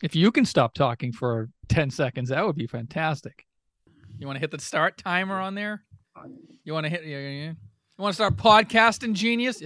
If you can stop talking for 10 seconds, that would be fantastic. You want to hit the start timer on there? You want to hit? You want to start podcasting, genius?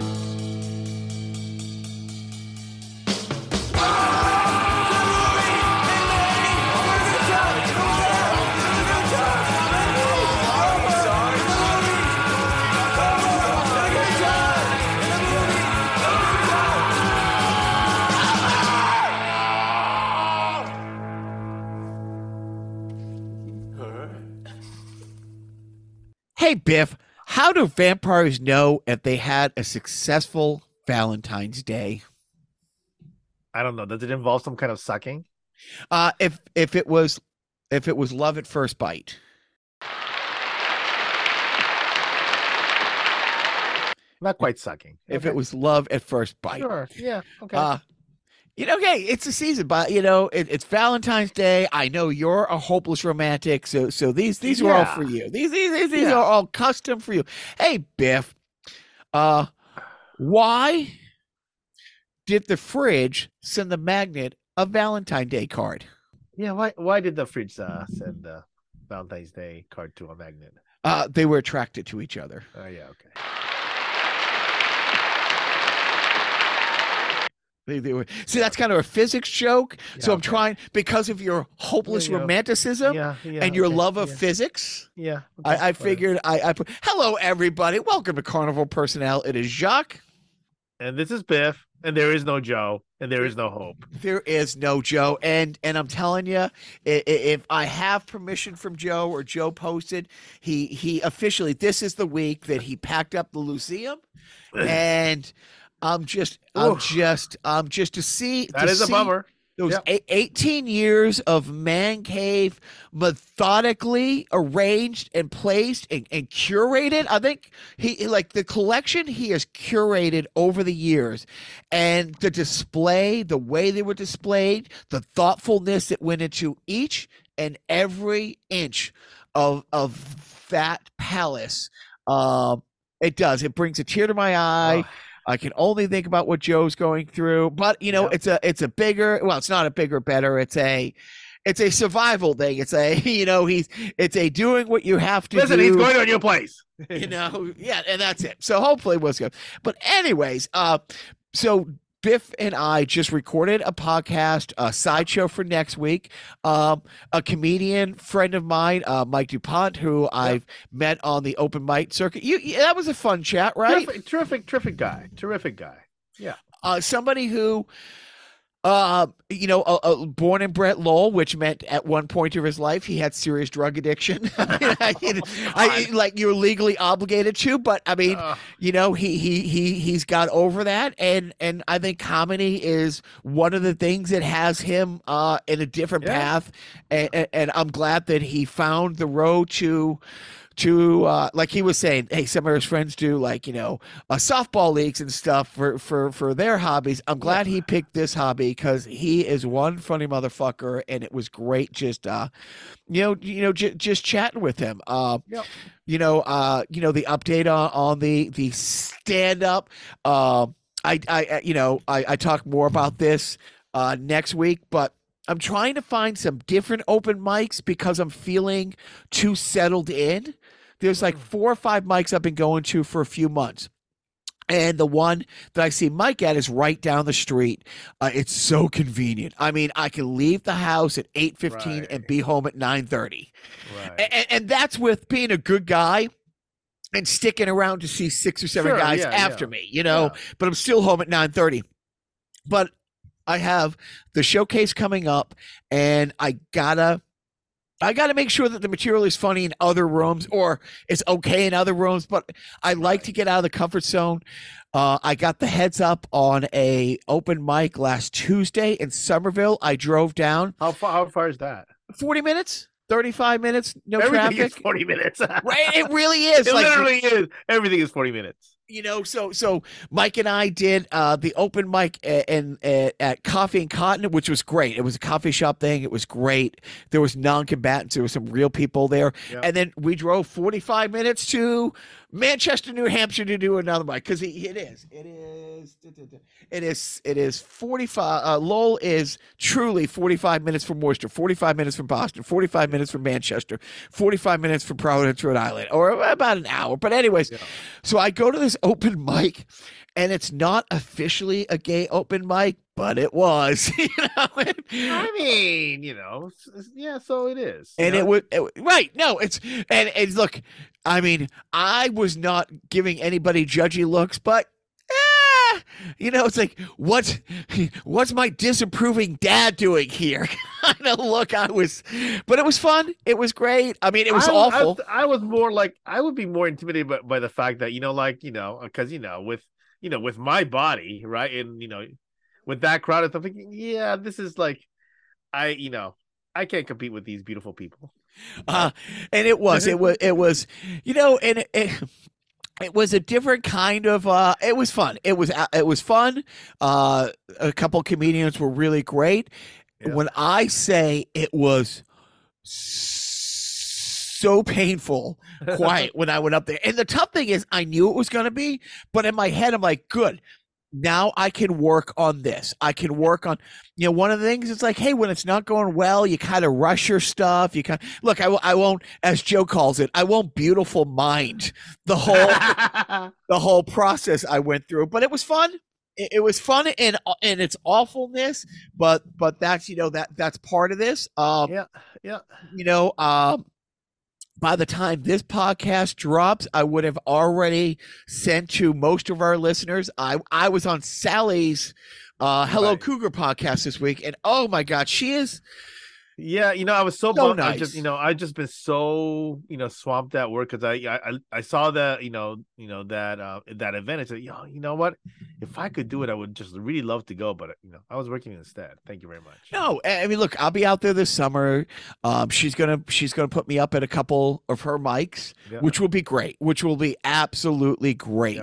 Hey, Biff, how do vampires know if they had a successful Valentine's Day? I don't know. Does it involve some kind of sucking? If it was love at first bite. Not quite sucking. If okay. It was love at first bite. Sure. Yeah. Okay. It's the season, but it's Valentine's Day. I know you're a hopeless romantic, so these are all for you. These are all custom for you. Hey, Biff, why did the fridge send the magnet a Valentine's Day card? Yeah, why did the fridge send a Valentine's Day card to a magnet? They were attracted to each other. Oh yeah, okay. They were. See, that's kind of a physics joke. Yeah, so I'm trying, because of your hopeless romanticism and your love of physics. Yeah. I figured I put, hello, everybody. Welcome to Carnival Personnel. It is Jacques. And this is Biff. And there is no Joe. And there is no hope. There is no Joe. And I'm telling you, if I have permission from Joe or Joe posted, he officially, this is the week that he packed up the Lyceum and... I'm just to see. That is a bummer. Those 18 years of man cave methodically arranged and placed and curated. I think he like the collection he has curated over the years, and the display, the way they were displayed, the thoughtfulness that went into each and every inch of that palace. It does. It brings a tear to my eye. I can only think about what Joe's going through, but it's a bigger, well, it's not a bigger, better. It's a survival thing. It's a, it's a doing what you have to do. He's going to a new place, and that's it. So hopefully we'll go. But anyways, so Biff and I just recorded a podcast, a sideshow for next week. A comedian friend of mine, Mike DuPont, who I've met on the open mic circuit. That was a fun chat, right? Terrific guy. Yeah. Somebody who, born in Brent Lowell, which meant at one point of his life, he had serious drug addiction. You're legally obligated to, but I mean, he's got over that. And I think comedy is one of the things that has him, in a different path. And I'm glad that he found the road to like he was saying, hey, some of his friends do softball leagues and stuff for their hobbies. I'm glad he picked this hobby because he is one funny motherfucker, and it was great just just chatting with him. The update on the stand up. I talk more about this next week, but I'm trying to find some different open mics because I'm feeling too settled in. There's like 4 or 5 mics I've been going to for a few months. And the one that I see Mike at is right down the street. It's so convenient. I mean, I can leave the house at 8:15 and be home at 9:30. Right. And that's with being a good guy and sticking around to see 6 or 7 guys after me, but I'm still home at 9:30. But I have the showcase coming up, and I gotta make sure that the material is funny in other rooms, or it's okay in other rooms, but I like to get out of the comfort zone. I got the heads up on a open mic last Tuesday in Somerville. I drove down. How far is that? 40 minutes? 35 minutes? No traffic? Everything is 40 minutes. Right? It really is. It literally is. Everything is 40 minutes. So Mike and I did the open mic at Coffee and Cotton, which was great. It was a coffee shop thing. It was great. There was non-combatants. There were some real people there. Yep. And then we drove 45 minutes to Manchester, New Hampshire to do another one because it is 45. Lowell is truly 45 minutes from Worcester, 45 minutes from Boston, 45 minutes from Manchester, 45 minutes from Providence, Rhode Island, or about an hour. But anyways, so I go to this open mic, and it's not officially a gay open mic, but it was, you know. And, I mean, you know, yeah, so it is. And it's look, I mean, I was not giving anybody judgy looks, but you know, it's like, what's my disapproving dad doing here? I know, look, but it was fun. It was great. I mean, it was awful. I was more like, I would be more intimidated by the fact that, you know, like, you know, because, you know, with my body, right, and, you know, with that crowd, I'm thinking, yeah, this is like, you know, I can't compete with these beautiful people. And it was, you know, and it was a different kind of it was fun. It was fun. A couple comedians were really great. Yeah. When I say it was so painful quiet when I went up there. And the tough thing is I knew it was going to be, but in my head I'm like, good. Now I can work on this. I can work on, you know, one of the things it's like, hey, when it's not going well, you kind of rush your stuff. You kind of, look, I won't, as Joe calls it, I won't beautiful mind the whole, the whole process I went through, but it was fun. It was fun in its awfulness, but that's, you know, that's part of this. Yeah. You know, by the time this podcast drops, I would have already sent to most of our listeners. I was on Sally's Hello Cougar podcast this week, and oh my God, she is. Yeah, you know, I was so bummed. Nice. I've just been so, you know, swamped at work because I saw that, you know that that event. I said, yo, you know what? If I could do it, I would just really love to go. But you know, I was working instead. Thank you very much. No, I mean, look, I'll be out there this summer. She's gonna put me up at a couple of her mics, which will be great. Which will be absolutely great.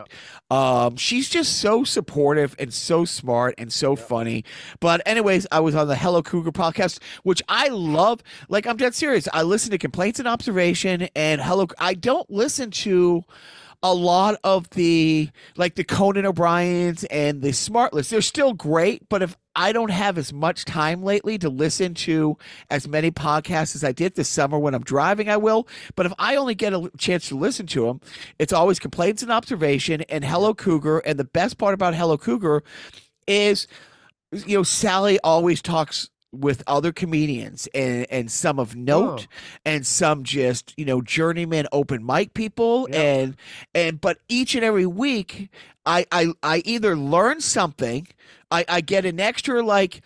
Yeah. She's just so supportive and so smart and so funny. But anyways, I was on the Hello Cougar podcast, which I love. Like, I'm dead serious. I listen to Complaints and Observation and Hello. I don't listen to a lot of the Conan O'Briens and the Smartlist. They're still great, but if I don't have as much time lately to listen to as many podcasts as I did this summer when I'm driving, I will. But if I only get a chance to listen to them, it's always Complaints and Observation and Hello Cougar. And the best part about Hello Cougar is, you know, Sally always talks with other comedians and some of note and some just, you know, journeyman open mic people. Yeah. But each and every week I either learn something, I get an extra, like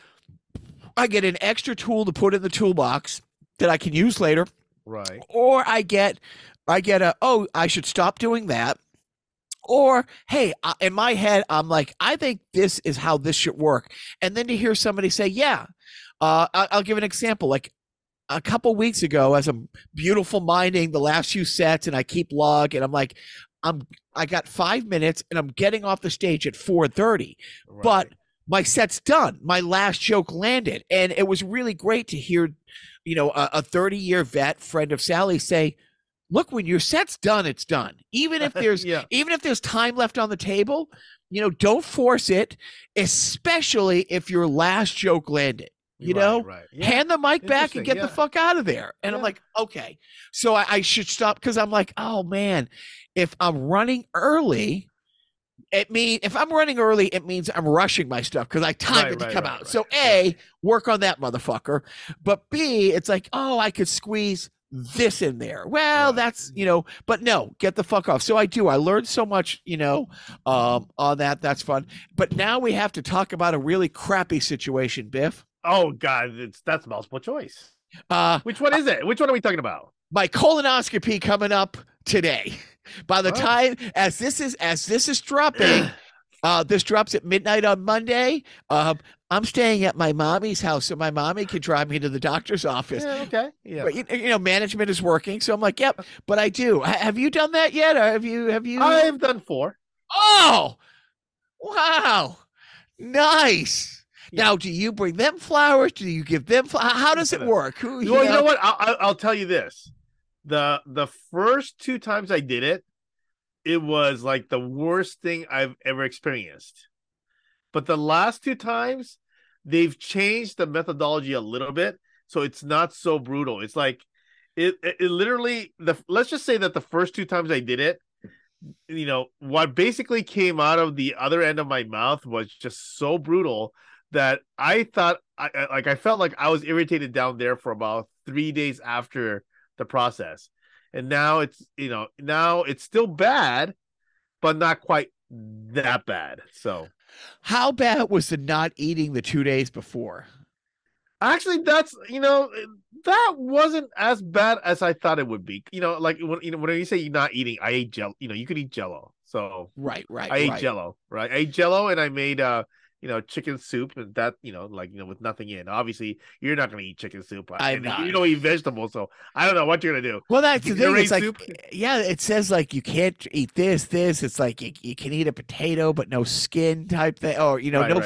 I get an extra tool to put in the toolbox that I can use later. Right. Or I get a, oh, I should stop doing that. Or, hey, in my head, I'm like, I think this is how this should work. And then to hear somebody say, yeah, I'll give an example. Like a couple weeks ago, as I'm beautiful minding the last few sets and I keep log and I'm like, I got 5 minutes and I'm getting off the stage at 4:30, right, but my set's done. My last joke landed. And it was really great to hear, you know, a 30-year vet friend of Sally say, look, when your set's done, it's done. Even if there's even if there's time left on the table, you know, don't force it, especially if your last joke landed. You know, yeah. Hand the mic back and get the fuck out of there. And I'm like, okay, so I should stop because I'm like, oh man, if I'm running early, it means I'm rushing my stuff because I timed it to come out. So A, work on that motherfucker. But B, it's like, oh, I could squeeze this in there. Well, that's, you know, but no, get the fuck off. So I learned so much, you know, on that. That's fun. But now we have to talk about a really crappy situation, Biff. Oh God, that's multiple choice. Which one is it? Which one are we talking about? My colonoscopy coming up today. By the time as this is dropping, this drops at midnight on Monday. I'm staying at my mommy's house, so my mommy can drive me to the doctor's office. Yeah, okay. Yeah. But you know, management is working, so I'm like, yep. But I do. Have you done that yet? Or have you? I've done 4. Oh, wow, nice. Yeah. Now, do you bring them flowers? Do you give them flowers? How does it work? You know what? I'll tell you this: the first 2 times I did it, it was like the worst thing I've ever experienced. But the last two times, they've changed the methodology a little bit, so it's not so brutal. It's like it literally, let's just say that the first two times I did it, you know, what basically came out of the other end of my mouth was just so brutal that I thought, I felt like I was irritated down there for about 3 days after the process. And now it's still bad, but not quite that bad. So how bad was the not eating the 2 days before? Actually, that's, you know, that wasn't as bad as I thought it would be. You know, like when you say you're not eating, I ate Jello. You know, you could eat Jello. So I ate Jello. Right, I ate Jello, and I made chicken soup, and that with nothing in. Obviously, you're not going to eat chicken soup. You don't eat vegetables, so I don't know what you're going to do. Well, that's the thing. It's like, yeah, it says like you can't eat this. It's like you can eat a potato, but no skin type thing, or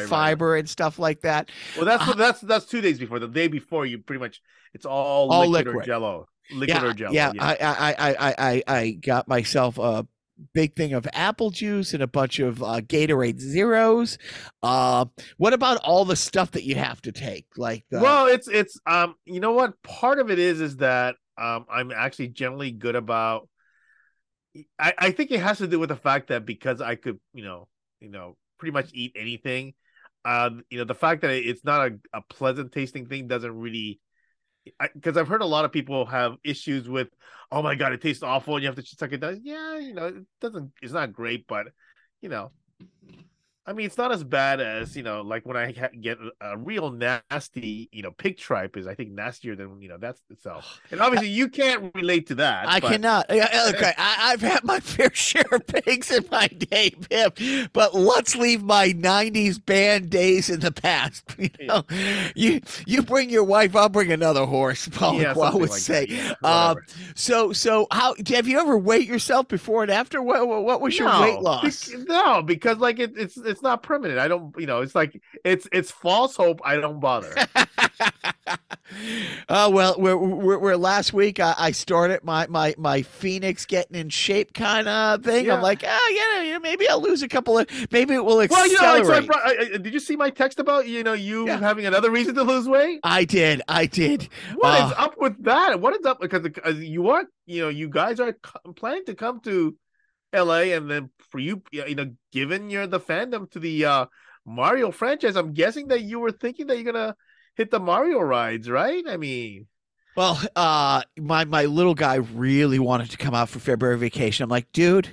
fiber and stuff like that. Well, that's 2 days before. The day before, you pretty much it's all liquid or Jello. Yeah. I got myself a big thing of apple juice and a bunch of Gatorade Zeros. What about all the stuff that you have to take? Like, well, it's you know what? Part of it is that I'm actually generally good about. I think it has to do with the fact that because I could pretty much eat anything, the fact that it's not a pleasant tasting thing doesn't really. Because I've heard a lot of people have issues with, oh my god, it tastes awful, and you have to suck it down. Yeah, it doesn't. It's not great, but it's not as bad as like when I get a real nasty, pig tripe is I think nastier than that's itself. And obviously, you can't relate to that. I cannot. Okay, I've had my fair share of pigs in my day, Pip, but let's leave my '90s band days in the past. You bring your wife, I'll bring another horse. Probably I would say. Yeah, so how have you ever weighed yourself before and after? What was your weight loss? No, because like it's not permanent. I don't, it's like it's false hope. I don't bother. Oh, well, we're last week I started my Phoenix getting in shape kind of thing. Yeah. I'm like, maybe I'll lose a couple of, maybe it will accelerate. Well, did you see my text about, having another reason to lose weight? I did. What is up with that? What is up? Because you guys are planning to come to LA, and then for you, given you're the fandom to the Mario franchise, I'm guessing that you were thinking that you're gonna hit the Mario rides, right? I mean, well, my little guy really wanted to come out for February vacation. I'm like, dude,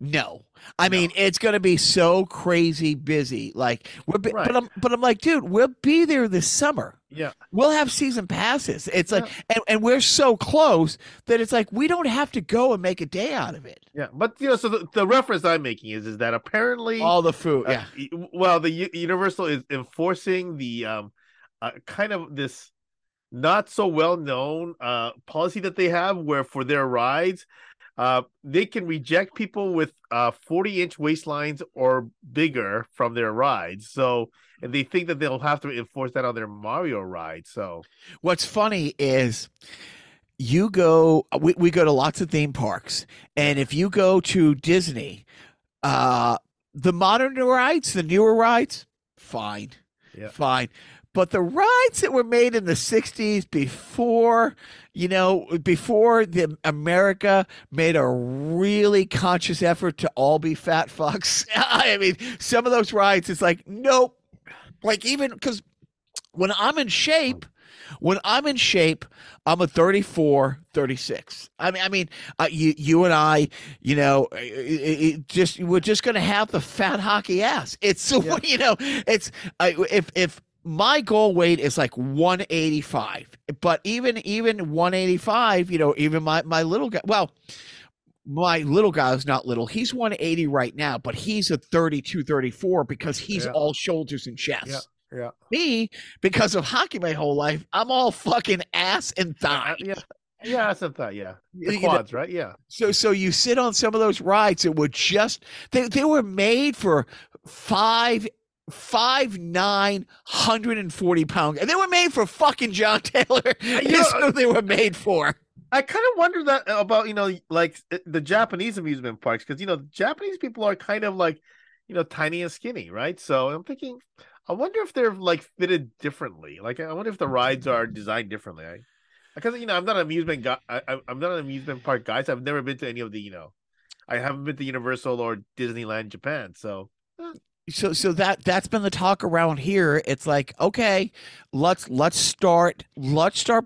no. I mean, it's gonna be so crazy busy. Like, but I'm like, dude, we'll be there this summer. Yeah, we'll have season passes. It's like, and we're so close that it's like we don't have to go and make a day out of it. Yeah, but so the reference I'm making is that apparently all the food. Well, the Universal is enforcing the kind of this not so well known policy that they have, where for their rides, they can reject people with 40-inch waistlines or bigger from their rides. So, and they think that they'll have to enforce that on their Mario ride. So, what's funny is we go to lots of theme parks, and if you go to Disney, the modern rides, the newer rides, fine. But the rides that were made in the 60s before the America made a really conscious effort to all be fat fucks. I mean, some of those rides, it's like, nope. Like, even because when I'm in shape, I'm a 34, 36. I mean, you and I, we're just going to have the fat hockey ass. If my goal weight is like 185, but even 185, even my little guy, well, my little guy is not little. He's 180 right now, but he's a 32, 34 because he's all shoulders and chest. Yeah. Me, because of hockey my whole life, I'm all fucking ass and thigh. Yeah, that's a thought. Yeah, the quads, right? Yeah. So you sit on some of those rides that were just they were made for 5'9", 140 pounds, and they were made for fucking John Taylor. That's what they were made for. I kind of wonder that about, you know, like the Japanese amusement parks, because, you know, Japanese people are kind of like, you know, tiny and skinny, right? So I'm thinking, I wonder if they're like fitted differently. Like, I wonder if the rides are designed differently. Because, you know, I'm not an amusement guy. I'm not an amusement park guy. So I've never been to any of the, you know, I haven't been to Universal or Disneyland Japan. So, so that's been the talk around here. It's like, okay, let's start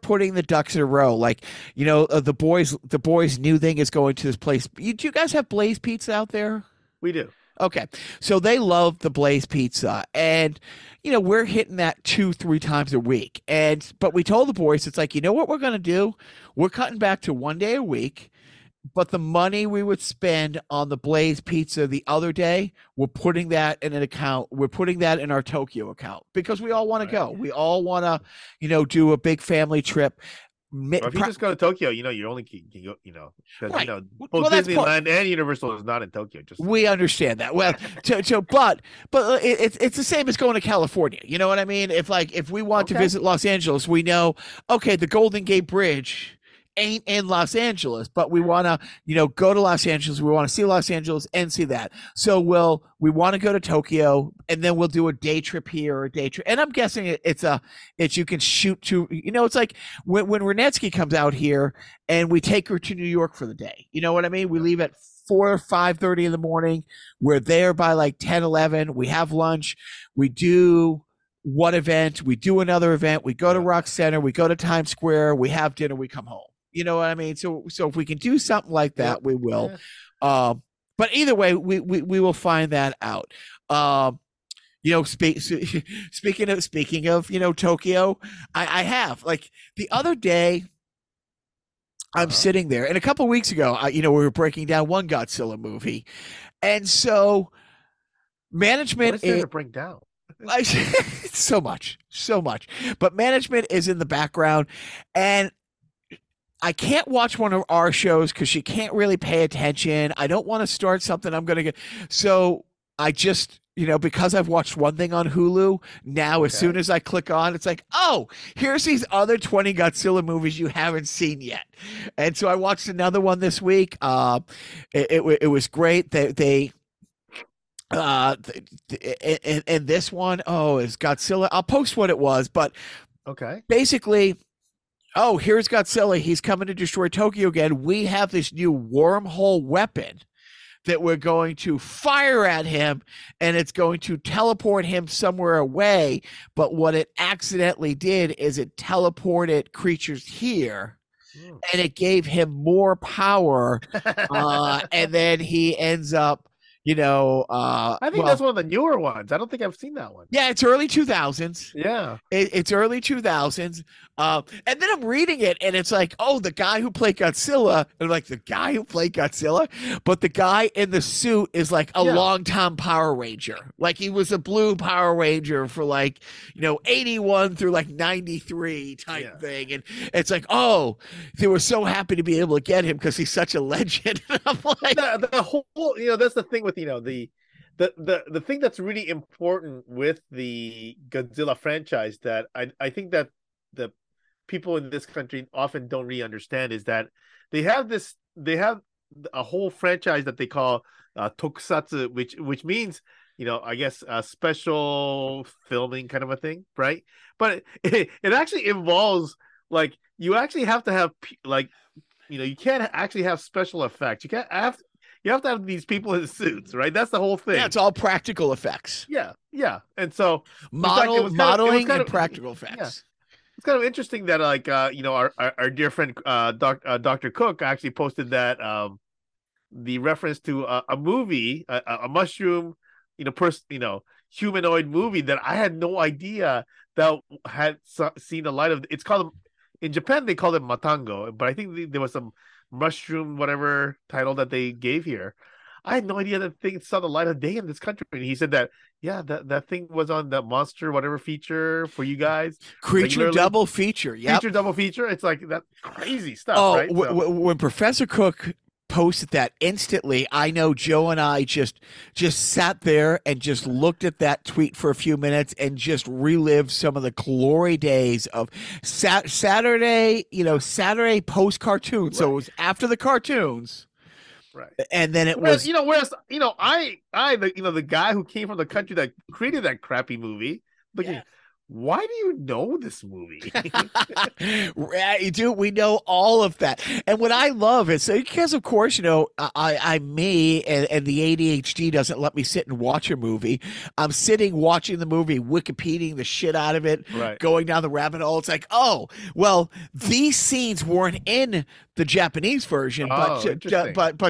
putting the ducks in a row. Like, you know, the boys' new thing is going to this place. Do you guys have Blaze Pizza out there? We do. Okay, so they love the Blaze Pizza, and you know we're hitting that 2-3 times a week. But we told the boys, it's like, you know what we're gonna do? We're cutting back to one day a week, but the money we would spend on the Blaze Pizza the other day, we're putting that in an account. We're putting that in our Tokyo account because we all want to go. We all want to, you know, do a big family trip. Or if you just go to Tokyo, you know, you only can go, you know, because, right, you know, both Disneyland and Universal is not in Tokyo. Just we understand that. Well, but it's the same as going to California. You know what I mean? If we want to visit Los Angeles, we know, okay, the Golden Gate Bridge ain't in Los Angeles, but we want to, you know, go to Los Angeles. We want to see Los Angeles and see that. So we want to go to Tokyo, and then we'll do a day trip here or a day trip. And I'm guessing it's you can shoot to, you know, it's like when Renetsky comes out here and we take her to New York for the day. You know what I mean? We leave at 4 or 5:30 in the morning. We're there by like 10, 11. We have lunch. We do one event. We do another event. We go to Rock Center. We go to Times Square. We have dinner. We come home. You know what I mean? So if we can do something like that, we will. Yeah. But either way, we will find that out. You know, speaking of, you know, Tokyo, I have, like, the other day I'm sitting there, and a couple of weeks ago, you know, we were breaking down one Godzilla movie, and so management what is there to break down. so much, but management is in the background, and I can't watch one of our shows because she can't really pay attention. I don't want to start something I'm going to get. So I just, you know, because I've watched one thing on Hulu now, as soon as I click on, it's like, oh, here's these other 20 Godzilla movies you haven't seen yet. And so I watched another one this week. It was great. And this one, is Godzilla. I'll post what it was, but basically, oh, here's Godzilla. He's coming to destroy Tokyo again. We have this new wormhole weapon that we're going to fire at him, and it's going to teleport him somewhere away. But what it accidentally did is it teleported creatures here, and it gave him more power. And then he ends up, you know, I think that's one of the newer ones. I don't think I've seen that one. Yeah, it's early 2000s. Yeah, it's early 2000s. And then I'm reading it, and it's like, oh, the guy who played Godzilla. And I'm like, the guy who played Godzilla? But the guy in the suit is like a long-time Power Ranger. Like, he was a blue Power Ranger for, like, you know, 81 through like 93 type thing. And it's like, oh, they were so happy to be able to get him because he's such a legend. And I'm like, the whole, you know, that's the thing with, you know, the thing that's really important with the Godzilla franchise that I think that the people in this country often don't really understand is that they have a whole franchise that they call Tokusatsu, which means, you know, I guess special filming kind of a thing, right? But it actually involves, like, you actually have to have, like, you know, you can't actually have special effects. You have to have these people in suits, right? That's the whole thing. Yeah, it's all practical effects. Yeah. And so modeling and practical effects. Yeah. It's kind of interesting that, like, you know, our dear friend Dr. Cook actually posted that the reference to a movie, a mushroom, you know, humanoid movie that I had no idea that had seen the light of. It's called, in Japan they call it Matango, but I think there was some mushroom whatever title that they gave here. I had no idea that thing saw the light of day in this country. And he said that that thing was on the monster whatever feature for you guys. Creature double feature. It's like that crazy stuff. When Professor Cook posted that instantly, I know Joe and I just sat there and just looked at that tweet for a few minutes and just relived some of the glory days of Saturday, you know, Saturday post cartoon. Right. So it was after the cartoons. Right. And then it was, the guy who came from the country that created that crappy movie. But yeah. Why do you know this movie? Dude, we know all of that. And what I love is, because of course, you know, I'm me and the ADHD doesn't let me sit and watch a movie. I'm sitting watching the movie, Wikipediaing the shit out of it, right. Going down the rabbit hole. It's like, oh, well, these scenes weren't in the Japanese version, but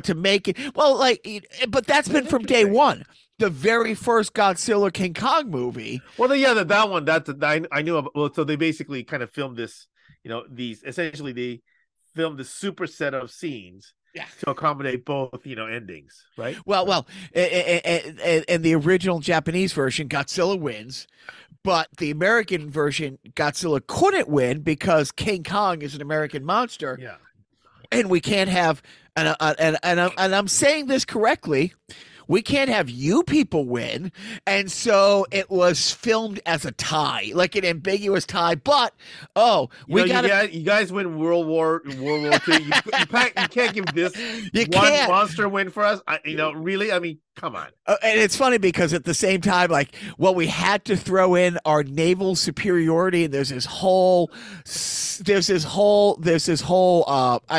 to make it, well, like, but that's been from day one. The very first Godzilla King Kong movie. Well, yeah, that one that I knew of. Well, so they basically kind of filmed this, you know, these essentially they filmed the superset of scenes to accommodate both, you know, endings, right? Well, and the original Japanese version, Godzilla wins. But the American version, Godzilla couldn't win because King Kong is an American monster. Yeah. And we can't have, and I'm saying this correctly, we can't have you people win. And so it was filmed as a tie, like an ambiguous tie. But, you guys win World War II. You can't give this monster win for us. Come on. And it's funny because at the same time, we had to throw in our naval superiority. And there's this whole, I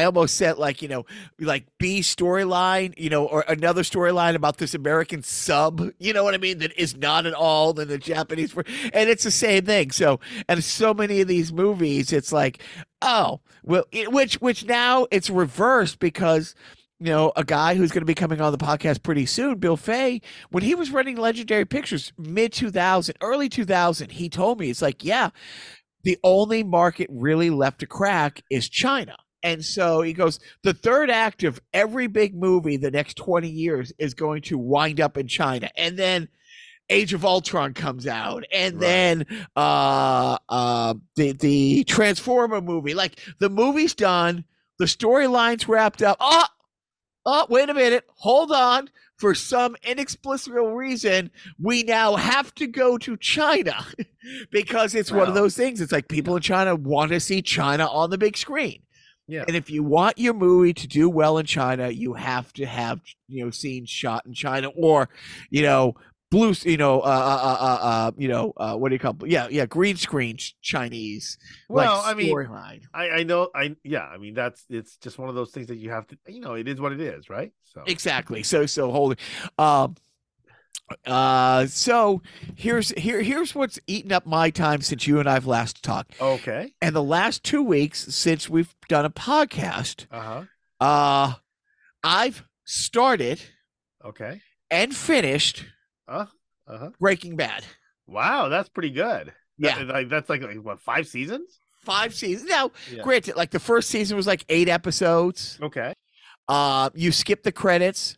almost said B storyline, you know, or another storyline about this American sub, you know what I mean? That is not at all in the Japanese. And it's the same thing. So, and so many of these movies, it's like, oh, well, which now it's reversed because, you know, a guy who's going to be coming on the podcast pretty soon, Bill Fay, when he was running Legendary Pictures mid-2000, early 2000, he told me, it's like, yeah, the only market really left to crack is China. And so he goes, the third act of every big movie the next 20 years is going to wind up in China. And then Age of Ultron comes out, and then the Transformer movie. Like, the movie's done, the storyline's wrapped up. Oh, wait a minute. Hold on. For some inexplicable reason, we now have to go to China because it's one of those things. It's like people in China want to see China on the big screen. Yeah. And if you want your movie to do well in China, you have to have, you know, scenes shot in China or, you know, blue, what do you call it? Yeah, green screen Chinese. Well, I mean, storyline. I mean, it's just one of those things that you have to, you know, it is what it is, right? So exactly. So hold it. So here's what's eaten up my time since you and I've last talked. Okay. And the last 2 weeks since we've done a podcast, I've started, okay, and finished. Breaking Bad. Wow, that's pretty good. Yeah, that's like what, 5 seasons? 5 seasons. Now, granted, like the first season was like 8 episodes. Okay. You skip the credits.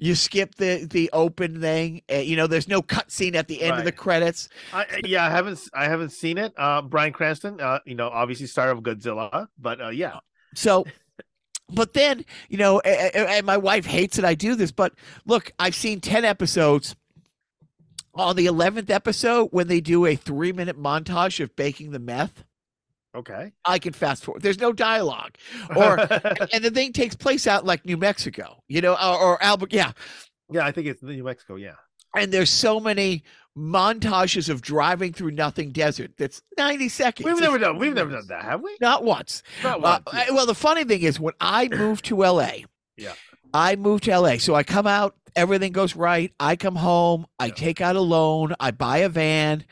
You skip the open thing. You know, there's no cutscene at the end of the credits. I haven't seen it. Bryan Cranston, obviously star of Godzilla, but so. But then, you know, and my wife hates that I do this, but look, I've seen 10 episodes. On the 11th episode, when they do a 3-minute montage of baking the meth, okay, I can fast forward. There's no dialogue, or and the thing takes place out like New Mexico, you know, or Albuquerque. Yeah, I think it's New Mexico. Yeah, and there's so many montages of driving through nothing desert. That's 90 seconds. We've never done that, have we? Not once. Not once. Yeah. Well, the funny thing is, when I moved to LA, I moved to LA, so I come out. Everything goes right. I come home. I take out a loan. I buy a van.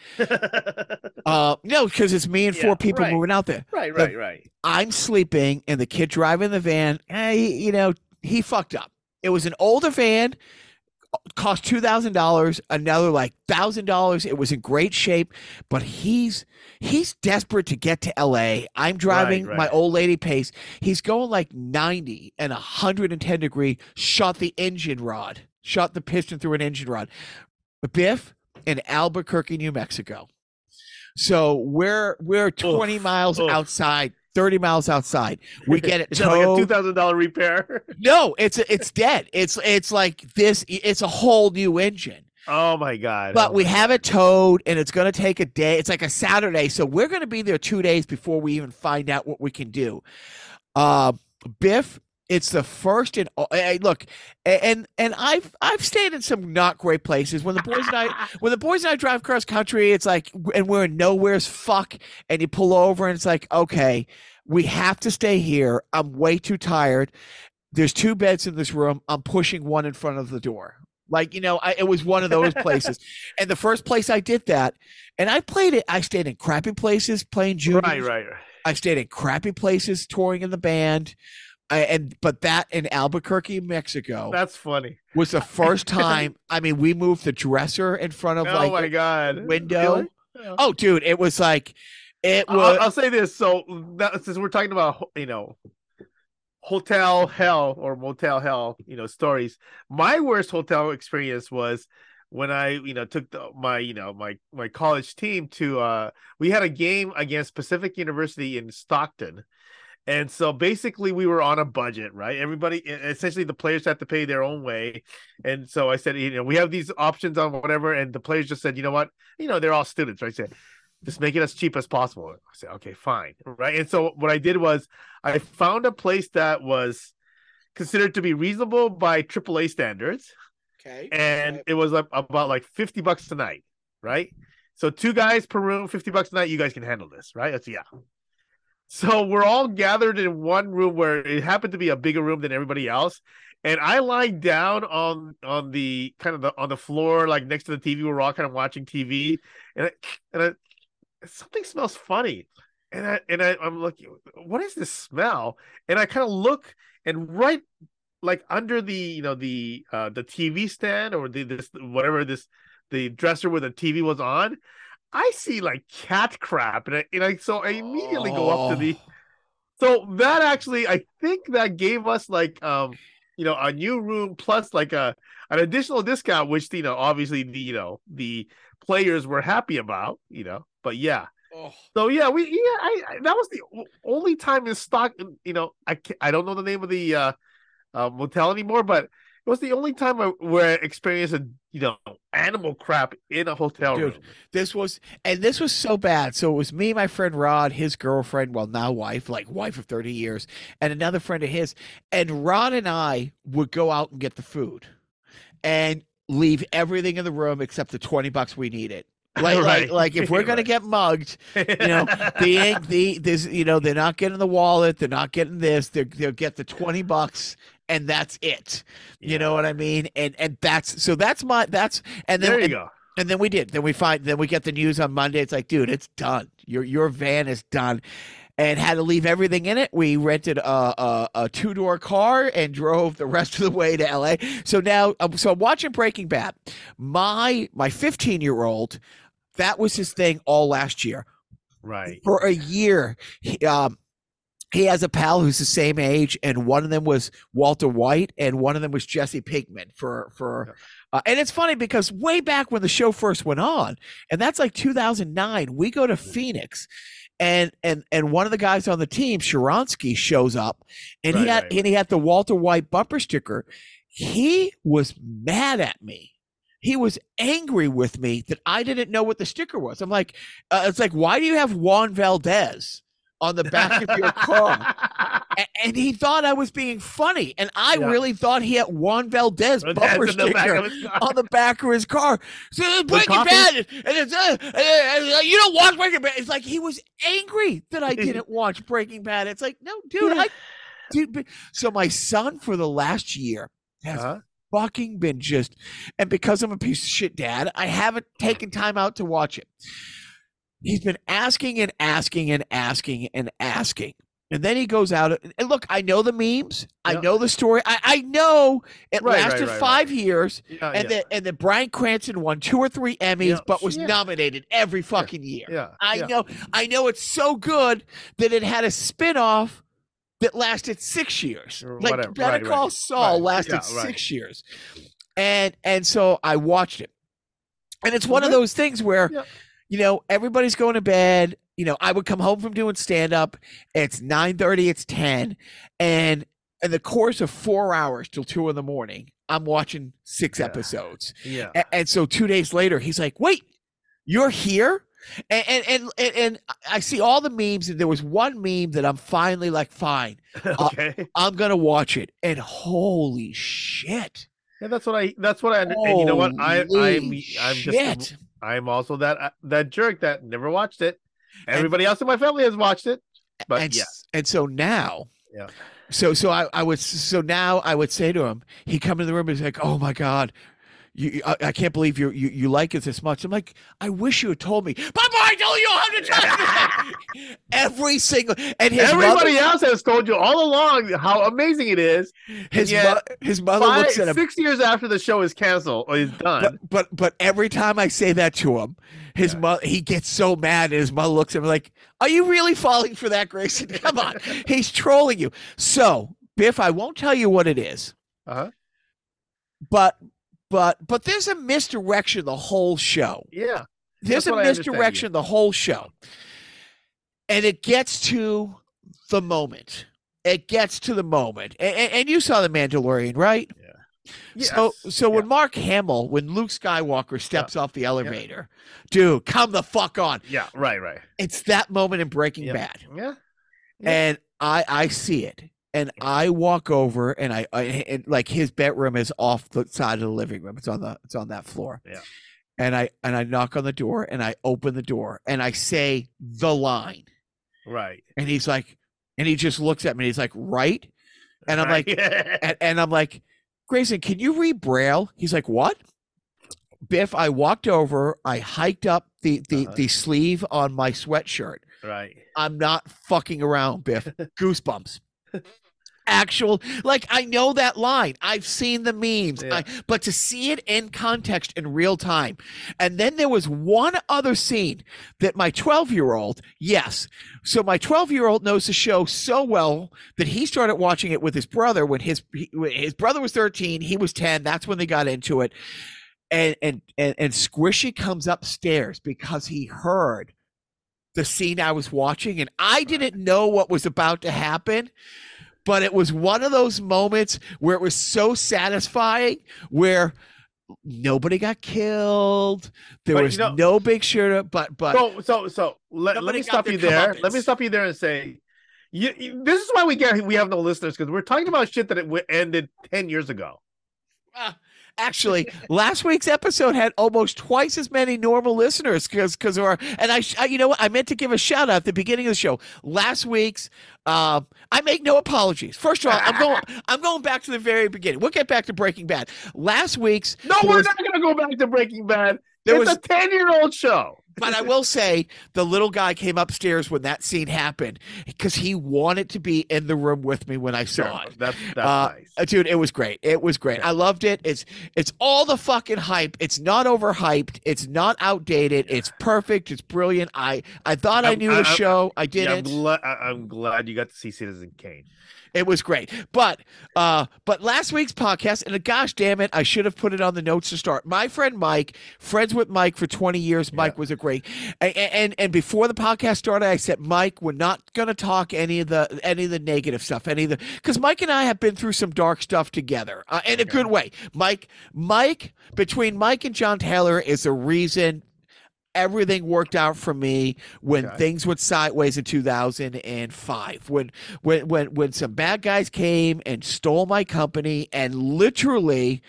No, because it's me and 4 people moving out there. Right. I'm sleeping, and the kid driving the van, he fucked up. It was an older van, cost $2,000, another like $1,000. It was in great shape, but he's desperate to get to LA. I'm driving my old lady pace. He's going like 90 and 110 degree, shot the piston through an engine rod. Biff in Albuquerque, New Mexico. So we're 20 miles outside 30 miles outside. We get it. Is that like a $2,000 repair? No, it's dead. It's like this. It's a whole new engine. Oh my God. But we have it towed, and it's going to take a day. It's like a Saturday. So we're going to be there 2 days before we even find out what we can do. Biff, it's the first and look, and I've stayed in some not great places. When the boys and I drive cross country, it's like, and we're in nowhere's fuck, and you pull over and it's like, okay, we have to stay here. I'm way too tired. There's two beds in this room. I'm pushing one in front of the door. Like, you know, it was one of those places. And the first place I did that, and I played it, I stayed in crappy places playing juniors. Right. I stayed in crappy places touring in the band. But that in Albuquerque, Mexico. That's funny. Was the first time. I mean, we moved the dresser in front of the window. Really? Yeah. Oh, dude, it was like it was. I'll say this. So since we're talking about, you know, hotel hell or motel hell, you know, stories. My worst hotel experience was when I, you know, took my college team to we had a game against Pacific University in Stockton. And so basically we were on a budget, right? Everybody, essentially the players have to pay their own way. And so I said, you know, we have these options on whatever. And the players just said, you know what? You know, they're all students, right? I said, just make it as cheap as possible. I said, okay, fine. Right. And so what I did was I found a place that was considered to be reasonable by AAA standards. Okay. And it was about like $50 a night. Right. So 2 guys per room, $50 a night. You guys can handle this. Right. That's yeah. So we're all gathered in one room where it happened to be a bigger room than everybody else. And I lied down on the kind of on the floor, like next to the TV. We're all kind of watching TV. And something smells funny. And I'm looking, what is this smell? And I kind of look, and right like under the, you know, the TV stand or the dresser where the TV was on. I see like cat crap, and I immediately go up to the. So that actually, I think that gave us like you know, a new room plus like an additional discount, which, you know, obviously the players were happy about, you know, but yeah. Oh. So yeah, that was the only time in Stockton, you know, I don't know the name of the motel anymore, but. It was the only time where I experienced a, you know, animal crap in a hotel room. This was so bad. So it was me, my friend Rod, his girlfriend, well, now wife, like wife of 30 years, and another friend of his. And Rod and I would go out and get the food and leave everything in the room except the $20 we needed. Like, right. like if we're gonna get mugged, you know, they're not getting the wallet, they're not getting this, they'll get the $20, and that's it. Yeah. You know what I mean? And that's, and then there you go. And then we did. Then we get the news on Monday. It's like, dude, it's done. Your van is done. And had to leave everything in it. We rented a 2-door car and drove the rest of the way to LA. So now, so I'm watching Breaking Bad. My 15-year-old, that was his thing all last year. Right. For a year, he has a pal who's the same age, and one of them was Walter White, and one of them was Jesse Pinkman. And it's funny because way back when the show first went on, and that's like 2009, we go to Phoenix. And one of the guys on the team, Sharansky, shows up, and he had the Walter White bumper sticker. He was mad at me. He was angry with me that I didn't know what the sticker was. I'm like, it's like, why do you have Juan Valdez on the back of your car? And he thought I was being funny, and I really thought he had Juan Valdez bumper sticker on the back of his car. So Breaking Bad, and you don't watch Breaking Bad. It's like he was angry that I didn't watch Breaking Bad. It's like, no, dude, So my son for the last year has fucking been just, and because I'm a piece of shit dad, I haven't taken time out to watch it. He's been asking and asking and asking and asking. And then he goes out and look, I know the memes. I know the story. I know it lasted 5 years. And then Bryan Cranston won 2 or 3 Emmys, but was nominated every fucking year. Yeah. I know it's so good that it had a spinoff that lasted 6 years. Like Better Call Saul lasted 6 years. And so I watched it. And it's one of those things where, you know, everybody's going to bed. you know, I would come home from doing stand-up. It's 9:30, it's 10. And in the course of 4 hours till 2 in the morning, I'm watching 6 episodes. Yeah. And so 2 days later, he's like, wait, you're here? And I see all the memes, and there was one meme that I'm finally like, fine, okay. I'm going to watch it. And holy shit. Yeah, that's what I, and you know what? I'm also that jerk that never watched it. Everybody else in my family has watched it, but yeah. And so now, yeah. So now I would say to him, he'd come in the room and he's like, oh my God, I can't believe you like it this much. I'm like, I wish you had told me. But I told you 100 times. Every single and his everybody mother, else has told you all along how amazing it is. His mother looks at him 6 years after the show is canceled or is done. But every time I say that to him, his mother, he gets so mad, and his mother looks at him like, "Are you really falling for that, Grayson? Come on, he's trolling you." So Biff, I won't tell you what it is. But there's a misdirection the whole show. Yeah. There's a misdirection the whole show. And it gets to the moment. And you saw The Mandalorian, right? Yeah. Yes. So when Mark Hamill, when Luke Skywalker steps off the elevator, dude, come the fuck on. Yeah, right. It's that moment in Breaking Bad. Yeah. And I see it. And I walk over, and I like, his bedroom is off the side of the living room. It's on that floor. Yeah. And I knock on the door, and I open the door, and I say the line. Right. And he's like, and he just looks at me. And he's like, right. And I'm like, and I'm like, Grayson, can you read Braille? He's like, what? Biff, I walked over. I hiked up the sleeve on my sweatshirt. Right. I'm not fucking around, Biff. Goosebumps. Actual, like, I know that line. I've seen the memes, but to see it in context in real time. And then there was one other scene that my 12-year-old, so my 12-year-old knows the show so well that he started watching it with his brother when his brother was 13, he was 10. That's when they got into it. And Squishy comes upstairs because he heard the scene I was watching, and I didn't know what was about to happen. But it was one of those moments where it was so satisfying, where nobody got killed. There was no big shooter, but so let me stop you there. Let me stop you there and say, this is why we have no listeners, because we're talking about shit that it ended 10 years ago. Actually, last week's episode had almost twice as many normal listeners because there are, and I, you know what, I meant to give a shout out at the beginning of the show. Last week's, I make no apologies. First of all, I'm going back to the very beginning. We'll get back to Breaking Bad. Last week's, we're not going to go back to Breaking Bad. It's a 10-year-old show. But I will say, the little guy came upstairs when that scene happened because he wanted to be in the room with me when I saw it. That's nice. Dude, it was great. Yeah. I loved it. It's all the fucking hype. It's not overhyped. It's not outdated. Yeah. It's perfect. It's brilliant. I thought I knew the show. I didn't. I'm glad you got to see Citizen Kane. It was great. But last week's podcast, and gosh damn it, I should have put it on the notes to start. My friend Mike, friends with Mike for 20 years. Mike was a great, and before the podcast started, I said, Mike, we're not going to talk any of the negative stuff, because Mike and I have been through some dark stuff together in a good way. Mike, between Mike and John Taylor is the reason everything worked out for me when things went sideways in 2005, when some bad guys came and stole my company and literally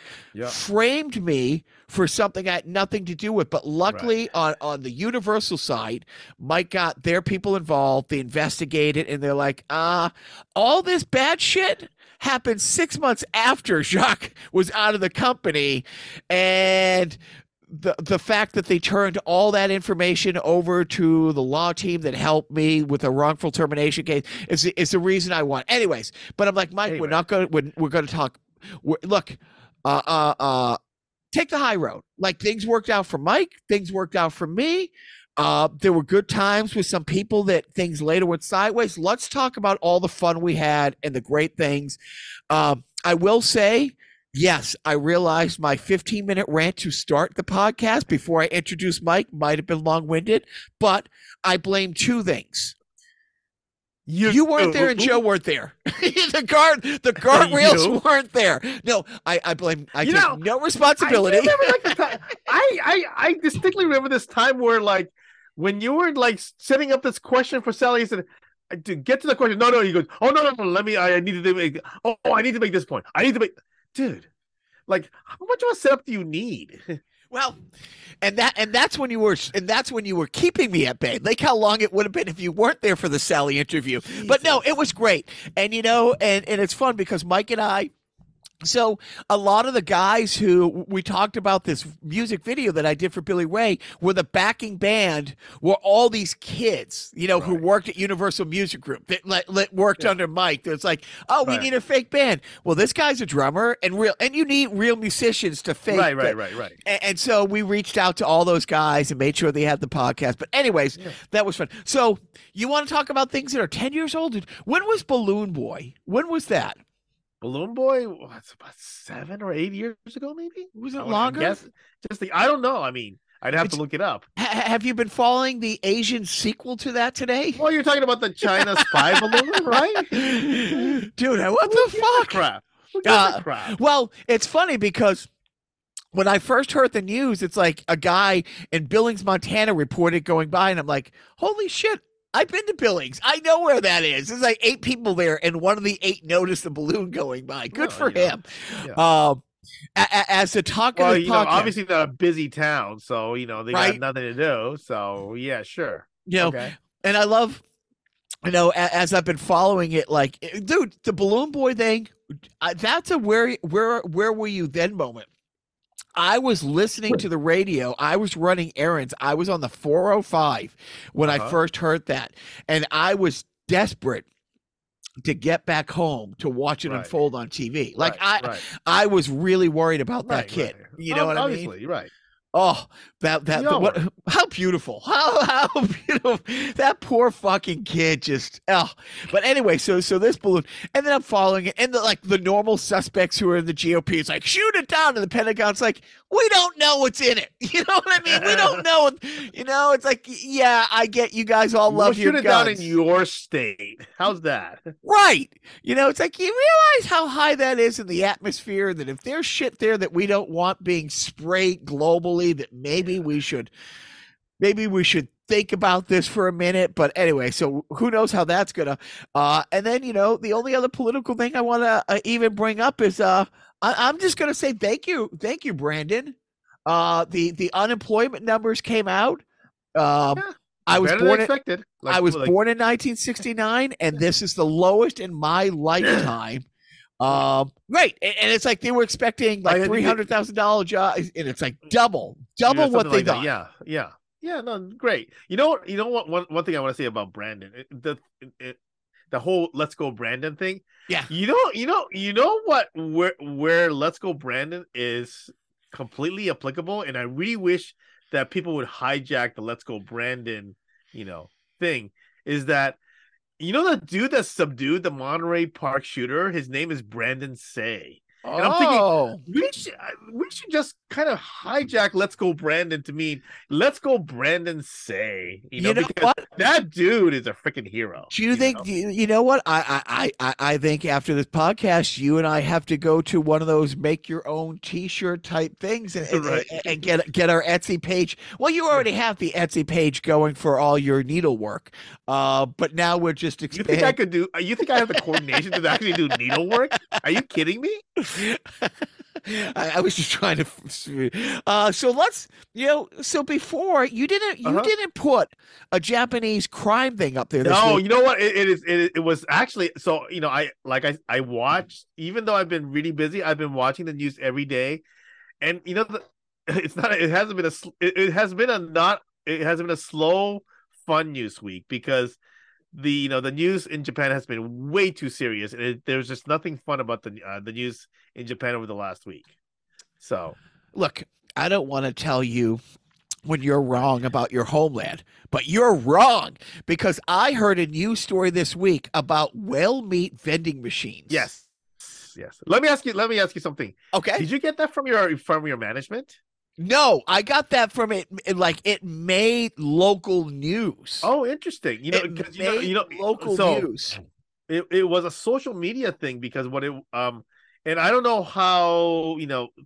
framed me for something I had nothing to do with. But luckily on the Universal side, Mike got their people involved. They investigated, and they're like, all this bad shit happened 6 months after Jacques was out of the company. And the fact that they turned all that information over to the law team that helped me with a wrongful termination case is the reason I won. Anyways, but I'm like, Mike, we're going to talk. Look, take the high road. Like, things worked out for Mike. Things worked out for me. There were good times with some people that things later went sideways. Let's talk about all the fun we had and the great things. I will say Yes, I realized my 15-minute rant to start the podcast before I introduced Mike might have been long-winded, but I blame two things. You weren't there and Joe weren't there. The guardrails weren't there. No, I blame. I you know, no responsibility. I distinctly remember this time where, like, when you were like setting up this question for Sally, he said, "To get to the question, no, he goes, oh no, let me. I need to make this point. I need to make, dude. Like, how much of a setup do you need?" Well, and that's when you were keeping me at bay. Like how long it would have been if you weren't there for the Sally interview. Jesus. But no, it was great. And you know, and it's fun because Mike and I, so a lot of the guys who we talked about this music video that I did for Billy Ray were the backing band were all these kids, you know, right, who worked at Universal Music Group that worked under Mike. It's like, oh, we need a fake band. Well, this guy's a drummer and you need real musicians to fake. Right. And so we reached out to all those guys and made sure they had the podcast. But anyways, that was fun. So you want to talk about things that are 10 years old? When was Balloon Boy? When was that? Balloon Boy was about 7 or 8 years ago, maybe? Was it longer? Yes. I don't know. I mean, I'd have to look it up. Have you been following the Asian sequel to that today? Well, you're talking about the China spy balloon, right? Dude, what the fuck? Crap. Well, it's funny because when I first heard the news, it's like a guy in Billings, Montana reported going by, and I'm like, holy shit. I've been to Billings. I know where that is. There's like 8 people there, and one of the 8 noticed the balloon going by. Good for him. Yeah. As the talk of the podcast, obviously they're a busy town, so you know they got nothing to do. So yeah, sure. You know, and I love, you know, as I've been following it, like, dude, the Balloon Boy thing. That's a where were you then moment. I was listening to the radio. I was running errands. I was on the 405 when I first heard that. And I was desperate to get back home to watch it unfold on TV. Like I was really worried about that kid. Right. You know what I mean? Obviously, right. Oh, how beautiful. How beautiful. That poor fucking kid but anyway, so this balloon, and then I'm following it, and the normal suspects who are in the GOP, it's like, shoot it down, and the Pentagon's like, we don't know what's in it. You know what I mean? We don't know. You know, it's like, yeah, I get you guys all love your guns. Shoot it down in your state. How's that? Right. You know, it's like, you realize how high that is in the atmosphere, that if there's shit there that we don't want being sprayed globally, that maybe we should think about this for a minute. But anyway, so who knows how that's gonna and then, you know, the only other political thing I want to even bring up is I'm just gonna say thank you Brandon. The unemployment numbers came out. I was born in 1969 and this is the lowest in my lifetime. And it's like they were expecting like $300,000 jobs, and it's like double what they got. Yeah. No, great. You know what? One thing I want to say about Brandon, the whole "Let's Go Brandon" thing. Yeah. You know what? Where "Let's Go Brandon" is completely applicable, and I really wish that people would hijack the "Let's Go Brandon," you know, thing. Is that, you know, the dude that subdued the Monterey Park shooter, his name is Brandon Say. Oh. And I'm thinking we should just kind of hijack "Let's Go Brandon" to mean "Let's Go Brandon Say." You know because what? That dude is a freaking hero. Do you know what? I think after this podcast, you and I have to go to one of those make your own T-shirt type things and get our Etsy page. Well, you already have the Etsy page going for all your needlework, but now we're just expanding. You think I could do? You think I have the coordination to actually do needlework? Are you kidding me? I was just trying to. So let's, you know. So before you didn't put a Japanese crime thing up there. No, you know what? It was actually. So you know, I watched. Even though I've been really busy, I've been watching the news every day, and you know, It hasn't been a slow, fun news week because the news in Japan has been way too serious, and there's just nothing fun about the news in Japan over the last week. So, look, I don't want to tell you when you're wrong about your homeland, but you're wrong because I heard a news story this week about whale meat vending machines. Yes. yes. Let me ask you something. Okay. Did you get that from your management? No, I got that from it. Like, it made local news. Oh, interesting. You know, because you know local news. It was a social media thing because what it and I don't know how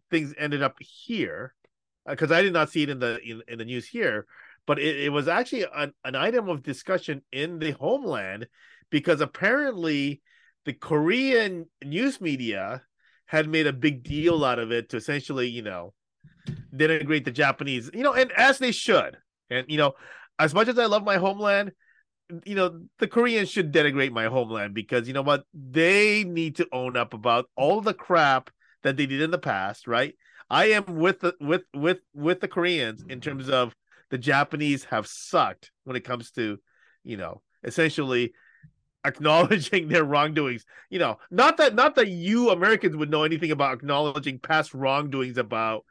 things ended up here because I did not see it in the news here, but it was actually an item of discussion in the homeland because apparently the Korean news media had made a big deal out of it to essentially denigrate the Japanese, and as they should, and as much as I love my homeland. The Koreans should denigrate my homeland because you know what? They need to own up about all the crap that they did in the past, right? I am with the Koreans in terms of the Japanese have sucked when it comes to, essentially acknowledging their wrongdoings. Not that you Americans would know anything about acknowledging past wrongdoings about,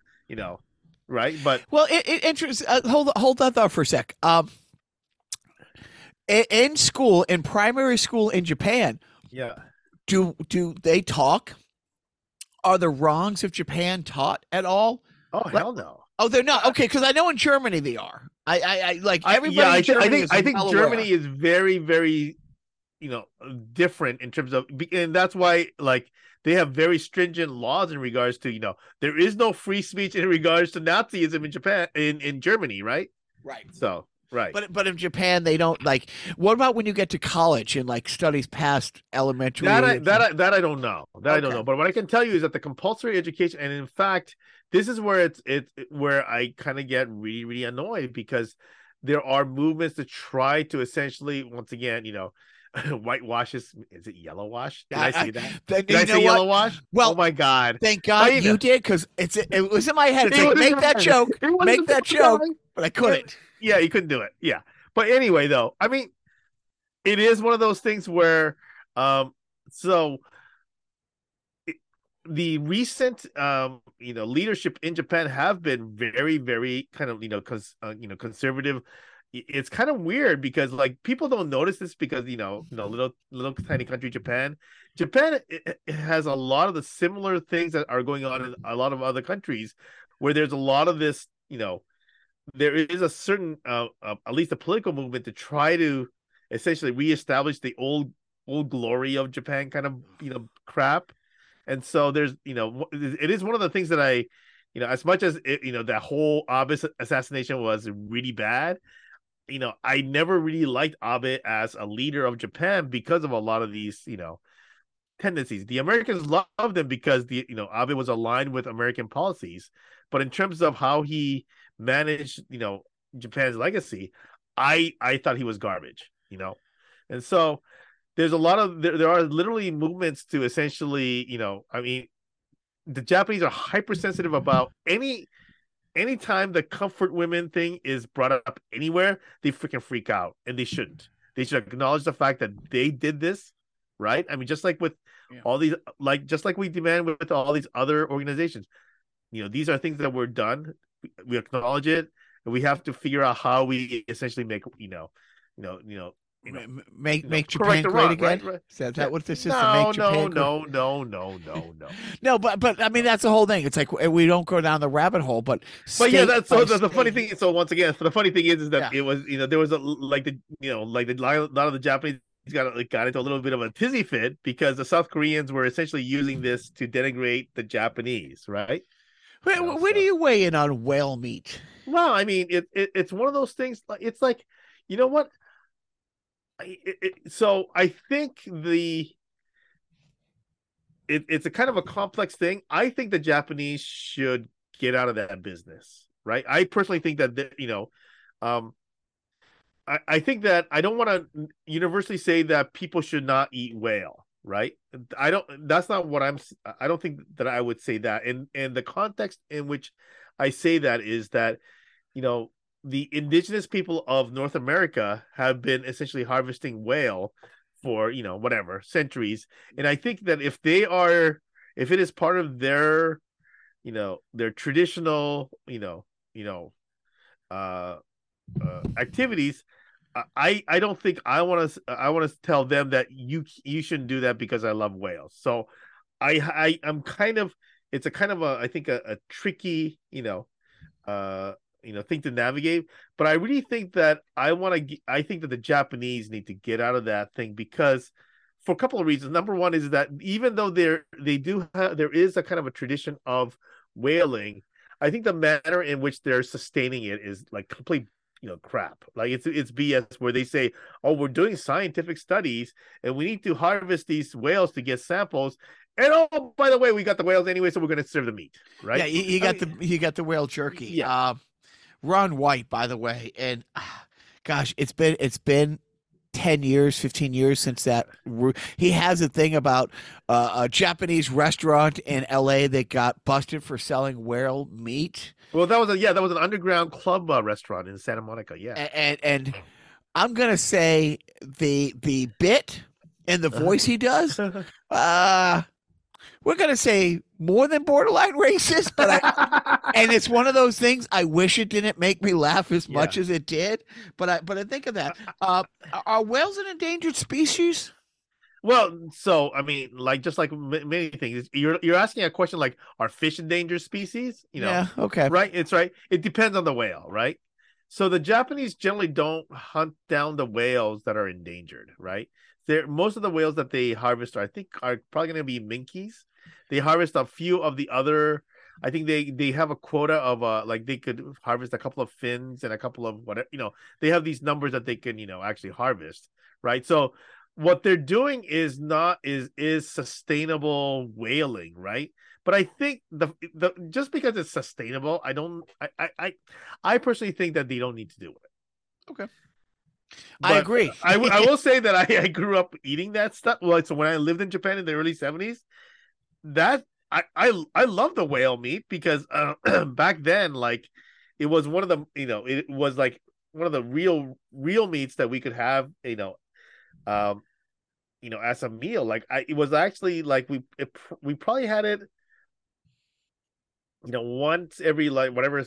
right? But well, it interests. Hold that thought for a sec. In school, in primary school in Japan, yeah, do they talk? Are the wrongs of Japan taught at all? Oh, hell no! Oh, they're not. Okay, because I know in Germany they are. I like everybody. Yeah, I think Germany is very, very, different in terms of, and that's why like they have very stringent laws in regards to there is no free speech in regards to Nazism in Japan in Germany, right? Right. So. Right. But in Japan, they don't like. What about when you get to college and like studies past elementary? That I don't know. That okay. I don't know. But what I can tell you is that the compulsory education, and in fact, this is where it's where I kind of get really, really annoyed because there are movements to try to essentially once again, whitewash is it yellow wash? Did I see that? Did I say yellow wash? Well, oh my God! Thank God you did because it was in my head. It's like, make that joke, but I couldn't. Yeah, you couldn't do it. Yeah. But anyway, though, I mean, it is one of those things where the recent, leadership in Japan have been very, very kind of, conservative. It's kind of weird because like people don't notice this because, little tiny country, Japan it has a lot of the similar things that are going on in a lot of other countries where there's a lot of this, there is a certain, at least a political movement to try to essentially reestablish the old glory of Japan kind of, crap. And so there's, it is one of the things that I, as much as, that whole Abe's assassination was really bad, I never really liked Abe as a leader of Japan because of a lot of these, tendencies. The Americans loved him because Abe was aligned with American policies. But in terms of how he managed, Japan's legacy, I thought he was garbage, and so there's a lot of there are literally movements to essentially, I mean, the Japanese are hypersensitive about any time the comfort women thing is brought up anywhere, they freaking freak out, and they shouldn't. They should acknowledge the fact that they did this, right? I mean, just like with all these, like just like we demand with all these other organizations, these are things that were done. We acknowledge it, and we have to figure out how we essentially make make Japan great wrong, again. Right? Is that what this is? No. No, but I mean that's the whole thing. It's like we don't go down the rabbit hole, but yeah, that's so the funny thing. So once again, the funny thing is that it was there was a lot of the Japanese got into a little bit of a tizzy fit because the South Koreans were essentially using this to denigrate the Japanese, right? Where do you weigh in on whale meat? Well, I mean, it's one of those things. It's like, you know what? So I think it's a kind of a complex thing. I think the Japanese should get out of that business, right? I personally think that I think that I don't want to universally say that people should not eat whale. Right, I don't. That's not what I'm. I don't think that I would say that. And the context in which I say that is that, the indigenous people of North America have been essentially harvesting whale for whatever centuries. And I think that if it is part of their, their traditional, activities. I don't think I want to tell them that you shouldn't do that because I love whales. So I'm kind of, it's a kind of a, I think a tricky, thing to navigate, but I really think that I think that the Japanese need to get out of that thing because for a couple of reasons. Number one is that even though there is a kind of a tradition of whaling, I think the manner in which they're sustaining it is like complete crap. Like it's BS where they say, oh, we're doing scientific studies and we need to harvest these whales to get samples. And oh, by the way, we got the whales anyway, so we're going to serve the meat, right? Yeah, you got the whale jerky. Yeah. Ron White, by the way, and gosh, it's been 10 years, 15 years since that. He has a thing about a Japanese restaurant in LA that got busted for selling whale meat. Well, that was an underground club restaurant in Santa Monica. Yeah, and I'm gonna say the bit and the voice he does. We're going to say more than borderline racist, but and it's one of those things. I wish it didn't make me laugh as much as it did, but I think of that. Are whales an endangered species? Well, so I mean, like just like many things, you're asking a question like, are fish endangered species? Yeah, okay, right? It's right. It depends on the whale, right? So the Japanese generally don't hunt down the whales that are endangered, right? Most of the whales that they harvest are probably going to be minkies. They harvest a few of the other. I think they have a quota of like they could harvest a couple of fins and a couple of whatever. They have these numbers that they can actually harvest, right? So what they're doing is sustainable whaling, right? But I think the just because it's sustainable, I personally think that they don't need to do it. Okay. But I agree. I will say that I grew up eating that stuff. Well, so when I lived in Japan in the early 70s, that I love the whale meat because back then, like it was one of the it was like one of the real meats that we could have as a meal. Like it was actually like we probably had it once every like whatever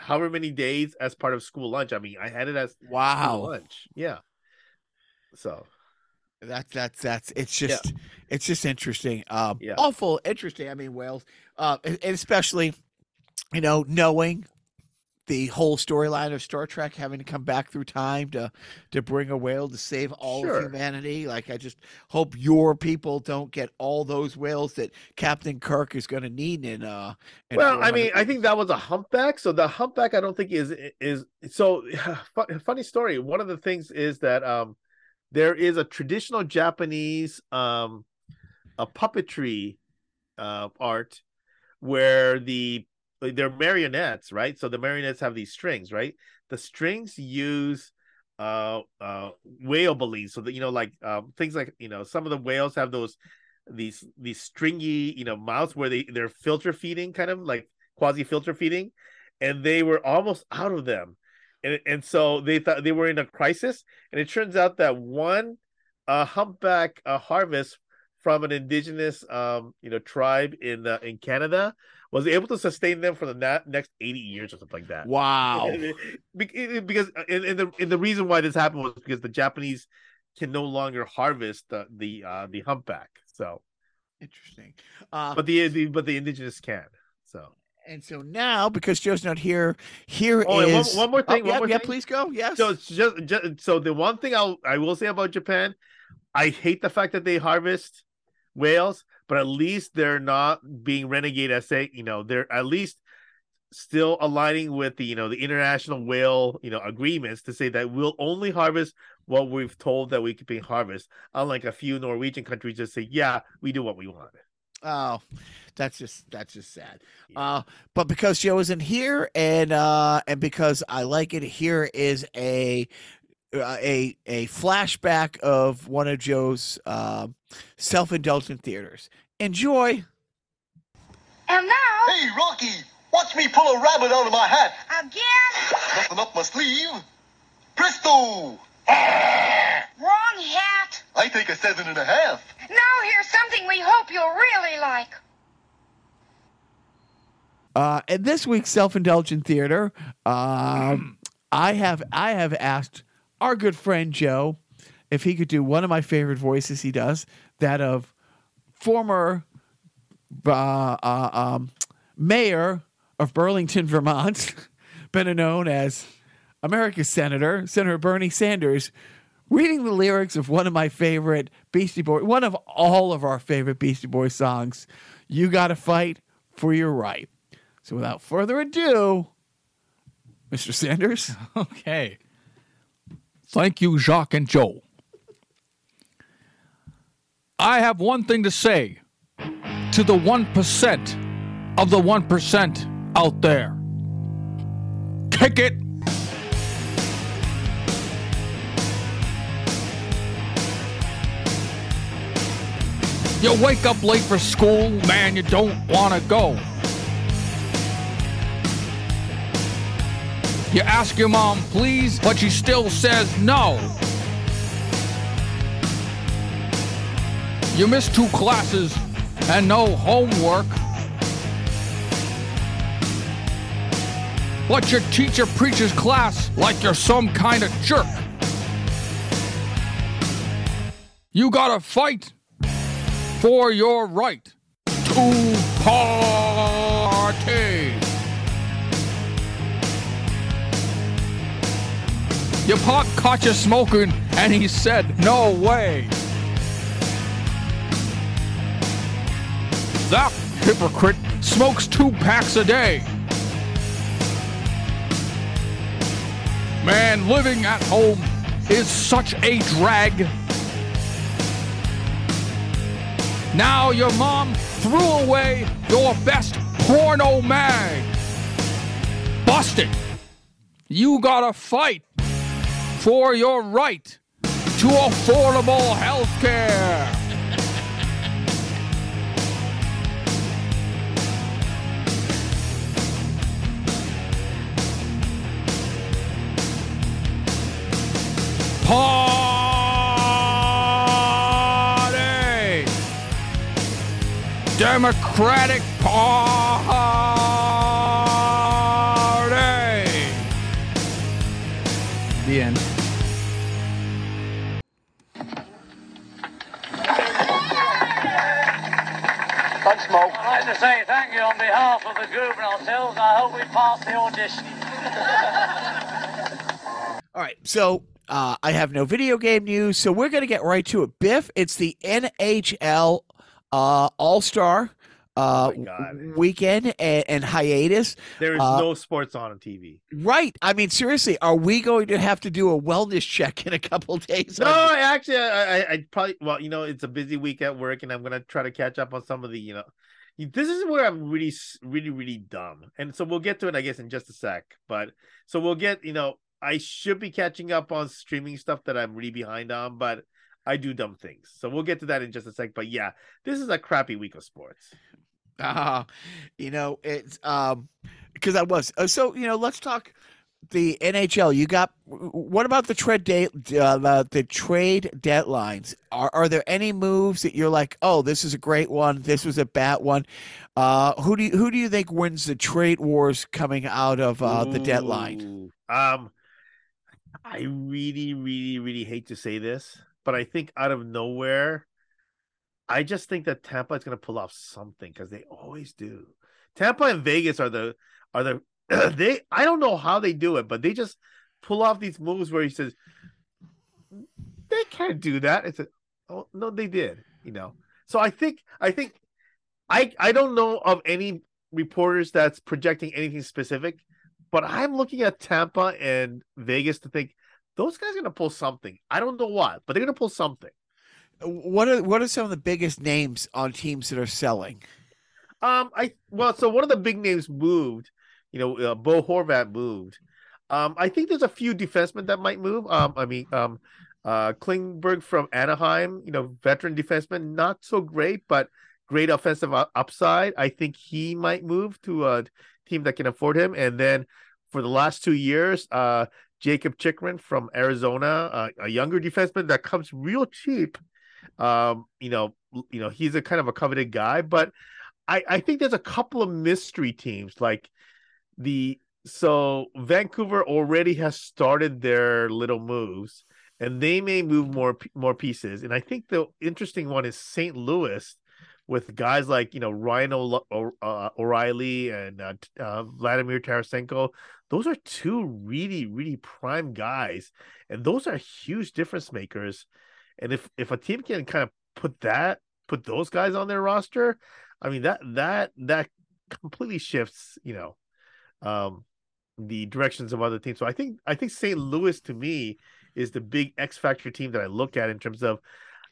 however many days as part of school lunch. I mean, I had it as school lunch. Yeah. So that's it's just interesting. Awful interesting. I mean, whales, and especially, knowing the whole storyline of Star Trek having to come back through time to bring a whale to save all of humanity. Like, I just hope your people don't get all those whales that Captain Kirk is going to need. Well, I mean, I think that was a humpback. So the humpback, I don't think is so funny story. One of the things is that there is a traditional Japanese a puppetry art where they're marionettes, right? So the marionettes have these strings, right? The strings use whale beliefs, so that like things like some of the whales have these stringy mouths where they're filter feeding, kind of like quasi filter feeding, and they were almost out of them, and so they thought they were in a crisis, and it turns out that one humpback harvest from an indigenous tribe in Canada was able to sustain them for the next 80 years or something like that. Wow. Because the reason why this happened was because the Japanese can no longer harvest the humpback. So interesting. But the indigenous can. So and so now, because Joe's not here is one more thing. Yeah, please go. Yes. So it's just so the one thing I will say about Japan, I hate the fact that they harvest whales, but at least they're not being renegade. I say, they're at least still aligning with the, the international whale, agreements to say that we'll only harvest what we've told that we could be harvest. Unlike a few Norwegian countries that say, yeah, we do what we want. Oh, that's just sad. Yeah. But because Joe isn't here and because I like it, here is a flashback of one of Joe's self-indulgent theaters. Enjoy. And now, hey Rocky, watch me pull a rabbit out of my hat again. Nothing up my sleeve. Presto. Wrong hat. I take a 7.5. Now here's something we hope you'll really like. And this week's self-indulgent theater, I have asked our good friend Joe if he could do one of my favorite voices he does, that of former mayor of Burlington, Vermont, better known as America's Senator, Senator Bernie Sanders, reading the lyrics of one of my favorite Beastie Boys, one of all of our favorite Beastie Boys songs, You Gotta Fight for Your Right. So without further ado, Mr. Sanders. Okay. Thank you, Jacques and Joe. I have one thing to say to the 1% of the 1% out there. Kick it. You wake up late for school, man, you don't want to go. You ask your mom, please, but she still says no. You miss 2 classes and no homework, but your teacher preaches class like you're some kind of jerk. You gotta fight for your right to party. Your pop caught you smoking and he said, no way. That hypocrite smokes 2 packs a day. Man, living at home is such a drag. Now your mom threw away your best porno mag. Busted. You gotta fight for your right to affordable health care. Party! Democratic Party! The end. Thanks, Mo. I'd like to say thank you on behalf of the group and ourselves. I hope we pass the audition. All right, so... I have no video game news, so we're going to get right to it. Biff, it's the NHL All-Star weekend and hiatus. There is no sports on TV. Right. I mean, seriously, are we going to have to do a wellness check in a couple of days? No, I probably, well, you know, it's a busy week at work, and I'm going to try to catch up on some of the, you know, this is where I'm really, really, really dumb. And so we'll get to it, I guess, in just a sec. But so we'll get, you know, I should be catching up on streaming stuff that I'm really behind on, but I do dumb things. So we'll get to that in just a sec. But yeah, this is a crappy week of sports. You know, it's because I was. So, you know, let's talk the NHL. You got, what about the trade day, the trade deadlines? Are there any moves that you're like, oh, this is a great one. This was a bad one. Who do you think wins the trade wars coming out of the deadline? I really, really, really hate to say this, but I think out of nowhere, I just think that Tampa is going to pull off something because they always do. Tampa and Vegas are the they. I don't know how they do it, but they just pull off these moves where he says they can't do that. It's a, oh no, they did. You know, so I think I don't know of any reporters that's projecting anything specific. But I'm looking at Tampa and Vegas to think those guys are going to pull something. I don't know what, but they're going to pull something. What are some of the biggest names on teams that are selling? So one of the big names moved. You know, Bo Horvat moved. I think there's a few defensemen that might move. Klingberg from Anaheim. You know, veteran defenseman, not so great, but great offensive upside. I think he might move to a team that can afford him. And then for the last 2 years, Jacob Chikrin from Arizona, a younger defenseman that comes real cheap. You know, he's a kind of a coveted guy, but I think there's a couple of mystery teams like Vancouver already has started their little moves and they may move more pieces. And I think the interesting one is St. Louis, with guys like, you know, Ryan O'Reilly and Vladimir Tarasenko. Those are two really, really prime guys, and those are huge difference makers. And if a team can kind of put those guys on their roster, I mean, that completely shifts, you know, the directions of other teams. So I think St. Louis, to me, is the big X factor team that I look at in terms of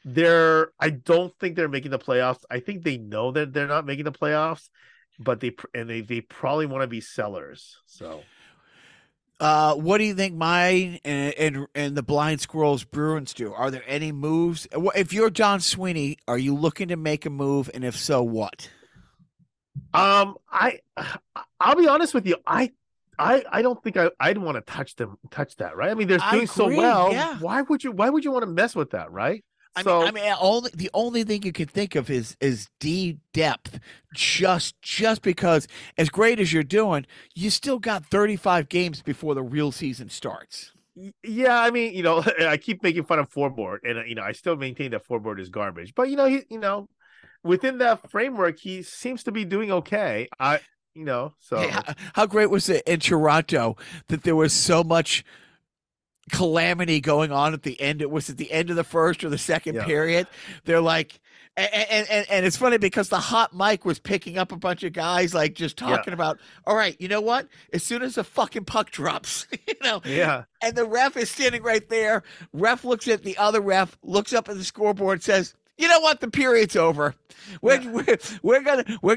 their. I don't think they're making the playoffs. I think they know that they're not making the playoffs, but they probably want to be sellers. So, what do you think my and the Blind Squirrels Bruins do? Are there any moves? If you're John Sweeney, are you looking to make a move, and if so, what? I'll be honest with you. I don't think I'd want to touch that, right? I mean, they're doing so well. Yeah. Why would you want to mess with that, right? I mean, the only thing you can think of is D depth. Just because as great as you're doing, you still got 35 games before the real season starts. Yeah, I mean, you know, I keep making fun of Forboard, and you know, I still maintain that Forboard is garbage. But you know, he within that framework, he seems to be doing okay. Hey, how great was it in Toronto that there was so much calamity going on at the end? It was at the end of the first or the second period. They're like, and it's funny because the hot mic was picking up a bunch of guys like just talking about, all right, you know what? As soon as the fucking puck drops, and the ref is standing right there. Ref looks at the other ref, looks up at the scoreboard, says, you know what? The period's over. We're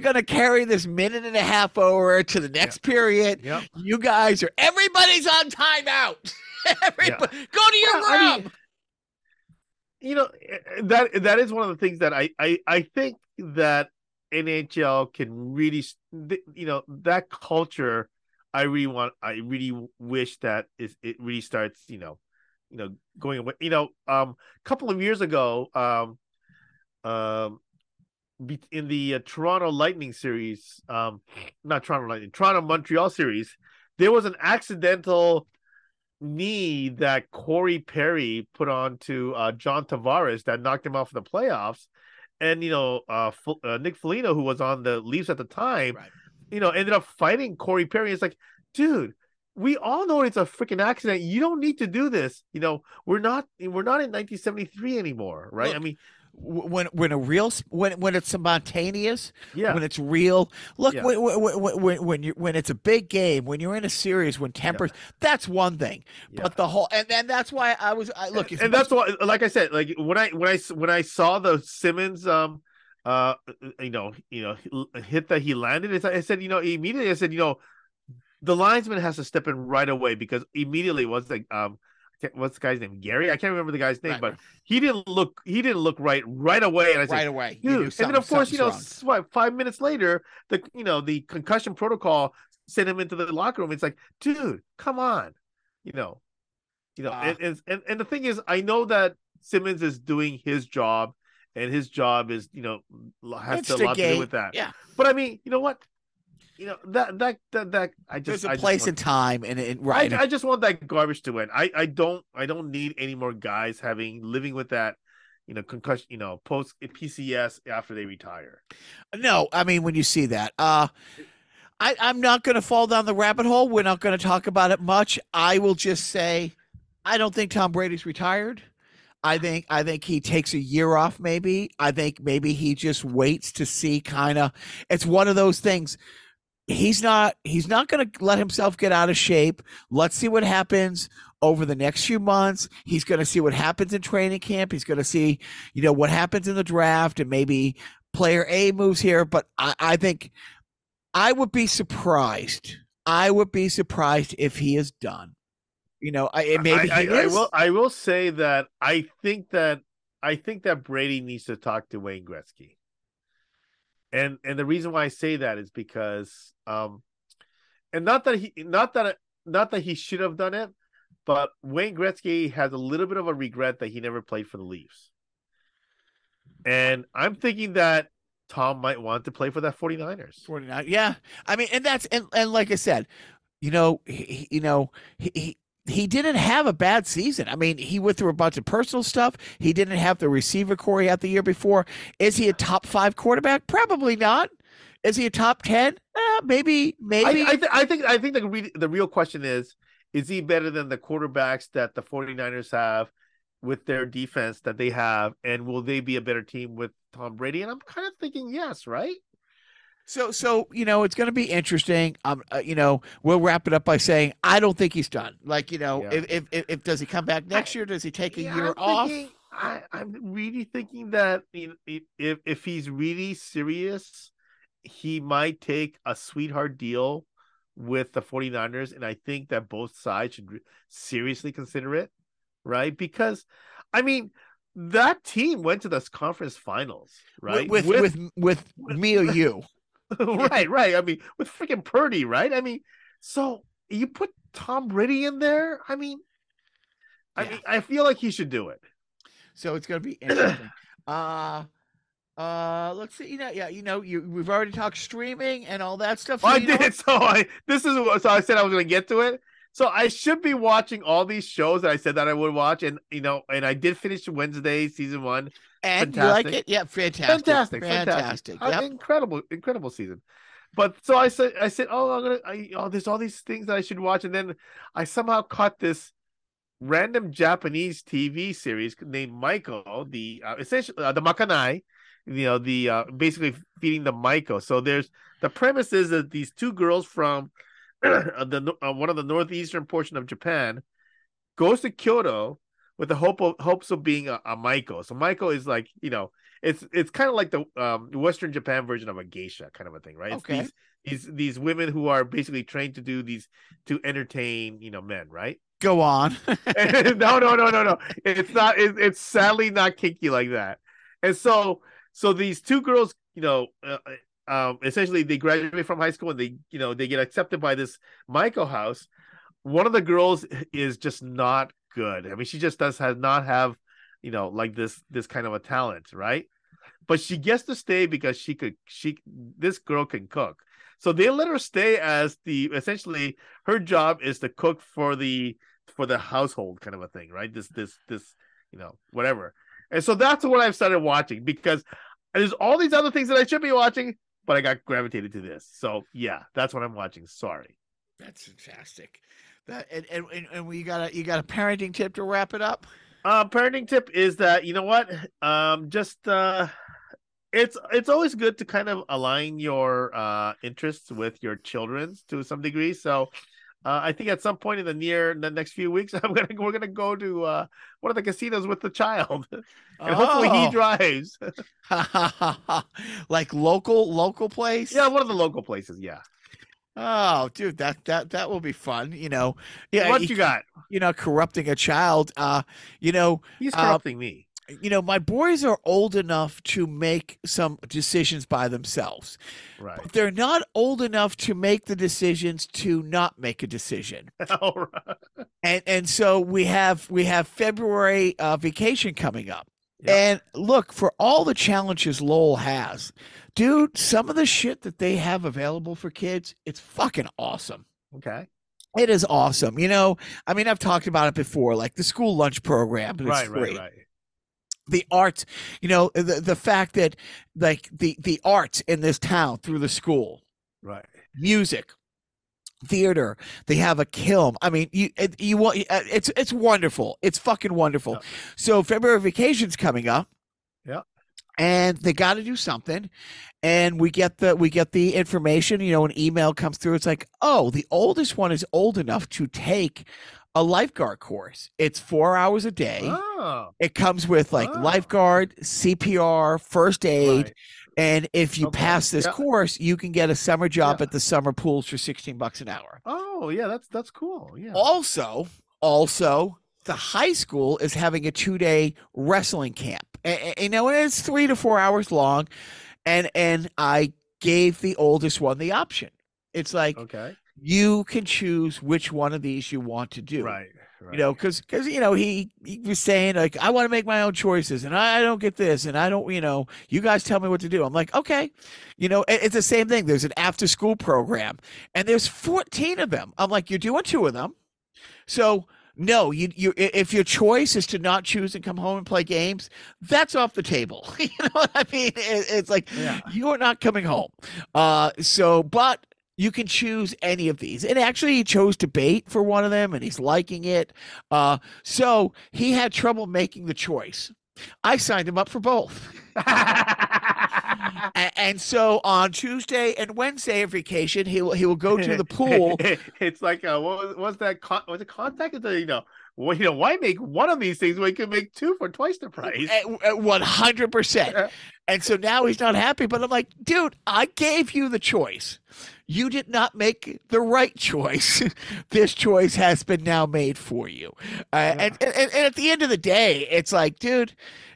gonna carry this minute and a half over to the next period. Yep. You guys are everybody's on timeout. Everybody, go to your room. I mean, you know, that is one of the things that I think that NHL can really, you know, that culture. I really wish that it really starts. You know, going away. You know, a couple of years ago, in the Toronto Lightning series, not Toronto Lightning, Toronto Montreal series, there was an accidental knee that Corey Perry put on to John Tavares that knocked him off the playoffs, and you know, Nick Foligno, who was on the Leafs at the time, you know, ended up fighting Corey Perry. It's like, dude, we all know it's a freaking accident. You don't need to do this. You know, we're not in 1973 anymore, right? Look, I mean, when it's spontaneous, when it's real. Look, when it's a big game, when you're in a series, when tempers, that's one thing. Yeah. But the whole and that's why that's why, like I said, like when I saw the Simmons hit that he landed, I said, you know, immediately I said, you know, the linesman has to step in right away, because immediately was like what's the guy's name? Gary? I can't remember the guy's name, but he didn't look right away. And I said, right away. Dude. And then of course, you know, what, 5 minutes later, the concussion protocol sent him into the locker room. It's like, dude, come on. And the thing is, I know that Simmons is doing his job, and his job is, you know, has a lot to do with that. Yeah. But I mean, you know what? You know, that I just, there's a place and time, and right. I just want that garbage to end. I don't need any more guys living with that, you know, concussion, you know, post PCS after they retire. No, I mean, when you see that, I'm not going to fall down the rabbit hole. We're not going to talk about it much. I will just say, I don't think Tom Brady's retired. I think he takes a year off. Maybe I think maybe he just waits to see. Kind of, it's one of those things. He's not going to let himself get out of shape. Let's see what happens over the next few months. He's going to see what happens in training camp. He's going to see, you know, what happens in the draft, and maybe player A moves here. But I think I would be surprised. I would be surprised if he is done. You know, maybe he is. I will say that I think that Brady needs to talk to Wayne Gretzky. And the reason why I say that is because, and not that he should have done it, but Wayne Gretzky has a little bit of a regret that he never played for the Leafs. And I'm thinking that Tom might want to play for that 49ers. 49, yeah. I mean, and like I said, you know, he, he didn't have a bad season. I mean, he went through a bunch of personal stuff. He didn't have the receiver core he had the year before. Is he a top 5 quarterback? Probably not. Is he a top 10? Maybe. I think the real question is he better than the quarterbacks that the 49ers have with their defense that they have? And will they be a better team with Tom Brady? And I'm kind of thinking yes, right? So you know, it's going to be interesting. You know, we'll wrap it up by saying I don't think he's done. Like, you know, yeah. if does he come back next year? Does he take a year off? I'm really thinking that, you know, if he's really serious, he might take a sweetheart deal with the 49ers, and I think that both sides should seriously consider it, right? Because, I mean, that team went to this conference finals, right? With me or you. Right. I mean, with freaking Purdy, right? I mean, so you put Tom Brady in there. I mean, I mean, I feel like he should do it. So it's going to be interesting. Let's see. We've already talked streaming and all that stuff. So I did. So I said I was going to get to it. So I should be watching all these shows that I said that I would watch, and you know, and I did finish Wednesday season 1. And fantastic. You like it? Yeah, fantastic. Yep. Incredible season. But so I said, there's all these things that I should watch, and then I somehow caught this random Japanese TV series named Maiko, the Makanai, you know, basically feeding the Maiko. So there's the premise is that these two girls from one of the northeastern portion of Japan goes to Kyoto with the hopes of being a Maiko. So Maiko is like, you know, it's kind of like the Western Japan version of a geisha, kind of a thing, right? Okay. It's these women who are basically trained to do these to entertain, you know, men, right? Go on. No. It's not. It's sadly not kinky like that. And so these two girls, you know, essentially they graduate from high school and they, you know, they get accepted by this Maiko house. One of the girls is just not good. I mean, she just has not, you know, like this kind of a talent, right? But she gets to stay because this girl can cook. So they let her stay as essentially her job is to cook for the household, kind of a thing, right? This, you know, whatever. And so that's what I've started watching, because there's all these other things that I should be watching, but I got gravitated to this. So yeah, that's what I'm watching. Sorry. That's fantastic. And you got a parenting tip to wrap it up. Parenting tip is that, you know what, it's always good to kind of align your interests with your children's to some degree. So I think at some point in the next few weeks, we're gonna go to one of the casinos with the child, and hopefully he drives. Like local place. Yeah, one of the local places. Yeah. Oh, dude, that will be fun, you know. Yeah, what you got? You know, corrupting a child. You know, he's corrupting me. You know, my boys are old enough to make some decisions by themselves. Right. But they're not old enough to make the decisions to not make a decision. All right. And so we have February vacation coming up. Yep. And look, for all the challenges Lowell has, dude, some of the shit that they have available for kids, it's fucking awesome. Okay. It is awesome. You know, I mean, I've talked about it before, like the school lunch program. It's free. The arts, you know, the fact that like the arts in this town through the school. Right. Music. Theater, they have a kiln. I mean, you want it's wonderful. It's fucking wonderful. Yeah. So February vacation's coming up. Yeah. And they got to do something, and we get the information. You know, an email comes through. It's like, oh, the oldest one is old enough to take a lifeguard course. It's 4 hours a day. Oh. It comes with like lifeguard, CPR, first aid. Right. And if you pass this course, you can get a summer job at the summer pools for $16 an hour. Oh, yeah, that's cool. Yeah. Also, the high school is having a 2-day wrestling camp. And, you know, it's 3 to 4 hours long, and I gave the oldest one the option. It's like, okay, you can choose which one of these you want to do. Right. Right. You know, because you know he was saying like, I want to make my own choices, and I don't get this, and I don't, you know, you guys tell me what to do. I'm like, okay, you know, it's the same thing. There's an after school program, and there's 14 of them. I'm like, you're doing 2 of them, so No, you if your choice is to not choose and come home and play games, that's off the table. You know what I mean? It's like, yeah, you are not coming home. But you can choose any of these. And actually, he chose debate for one of them, and he's liking it. So he had trouble making the choice. I signed him up for both. And so on Tuesday and Wednesday of vacation, he will go to the pool. It's like what was it? Contact? You know, why make one of these things when you can make two for twice the price? 100%. And so now he's not happy. But I'm like, dude, I gave you the choice. You did not make the right choice. This choice has been now made for you. And at the end of the day, it's like, dude,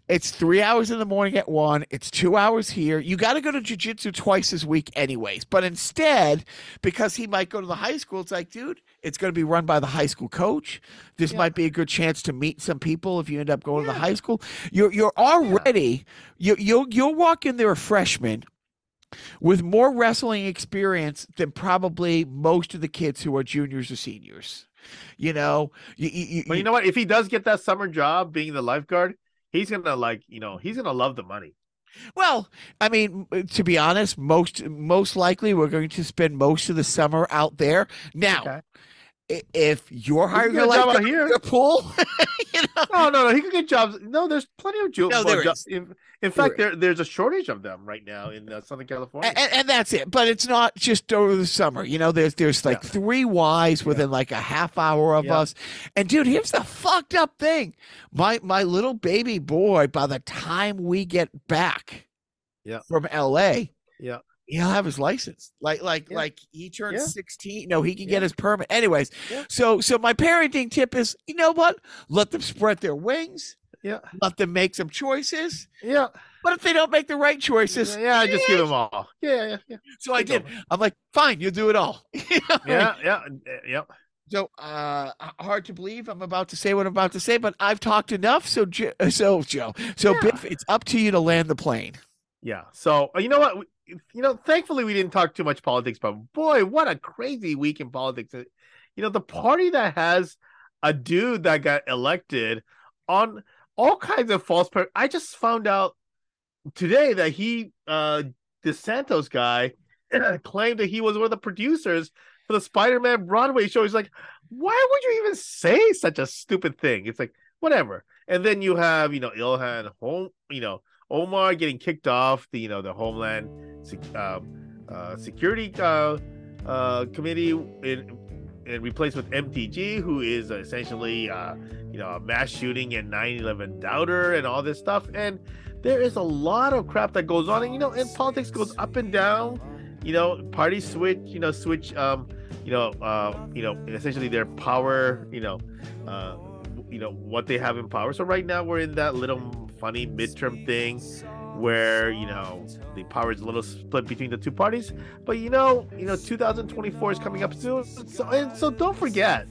it's 3 hours in the morning at 1. It's 2 hours here. You got to go to jiu-jitsu twice this week anyways. But instead, because he might go to the high school, it's like, dude, it's going to be run by the high school coach. This might be a good chance to meet some people if you end up going to the high school. You're already you'll walk in there a freshman with more wrestling experience than probably most of the kids who are juniors or seniors. But you know what? If he does get that summer job being the lifeguard, he's going to he's going to love the money. Well, I mean, to be honest, most likely we're going to spend most of the summer out there. Now, if you're hiring your lifeguard in your pool, no, he can get jobs. No, there's plenty of jobs. In fact, there's a shortage of them right now in Southern California. And that's it. But it's not just over the summer. You know, there's like three Ys within like a half hour of us. And dude, here's the fucked up thing. My little baby boy, by the time we get back from LA, he'll have his license. Like he turns 16. No, he can get his permit. Anyways, so my parenting tip is, you know what? Let them spread their wings. Yeah. Let them make some choices. Yeah. But if they don't make the right choices, just give them all. Yeah. So I did. I'm like, fine, you'll do it all. Yep. So hard to believe I'm about to say what I'm about to say, but I've talked enough. So Joe, Biff, it's up to you to land the plane. Yeah. So you know what? Thankfully we didn't talk too much politics, but boy, what a crazy week in politics. You know, the party that has a dude that got elected on all kinds of false. I just found out today that DeSantos guy claimed that he was one of the producers for the Spider-Man Broadway show. He's like, why would you even say such a stupid thing? It's like, whatever. And then you have, Ilhan Omar getting kicked off the Homeland Security Committee and replaced with MTG, who is essentially a mass shooting and 9/11 doubter and all this stuff. And there is a lot of crap that goes on, and and politics goes up and down. Parties switch. Essentially their power. What they have in power. So right now we're in that little funny midterm thing where the power is a little split between the two parties, but 2024 is coming up soon, so don't forget.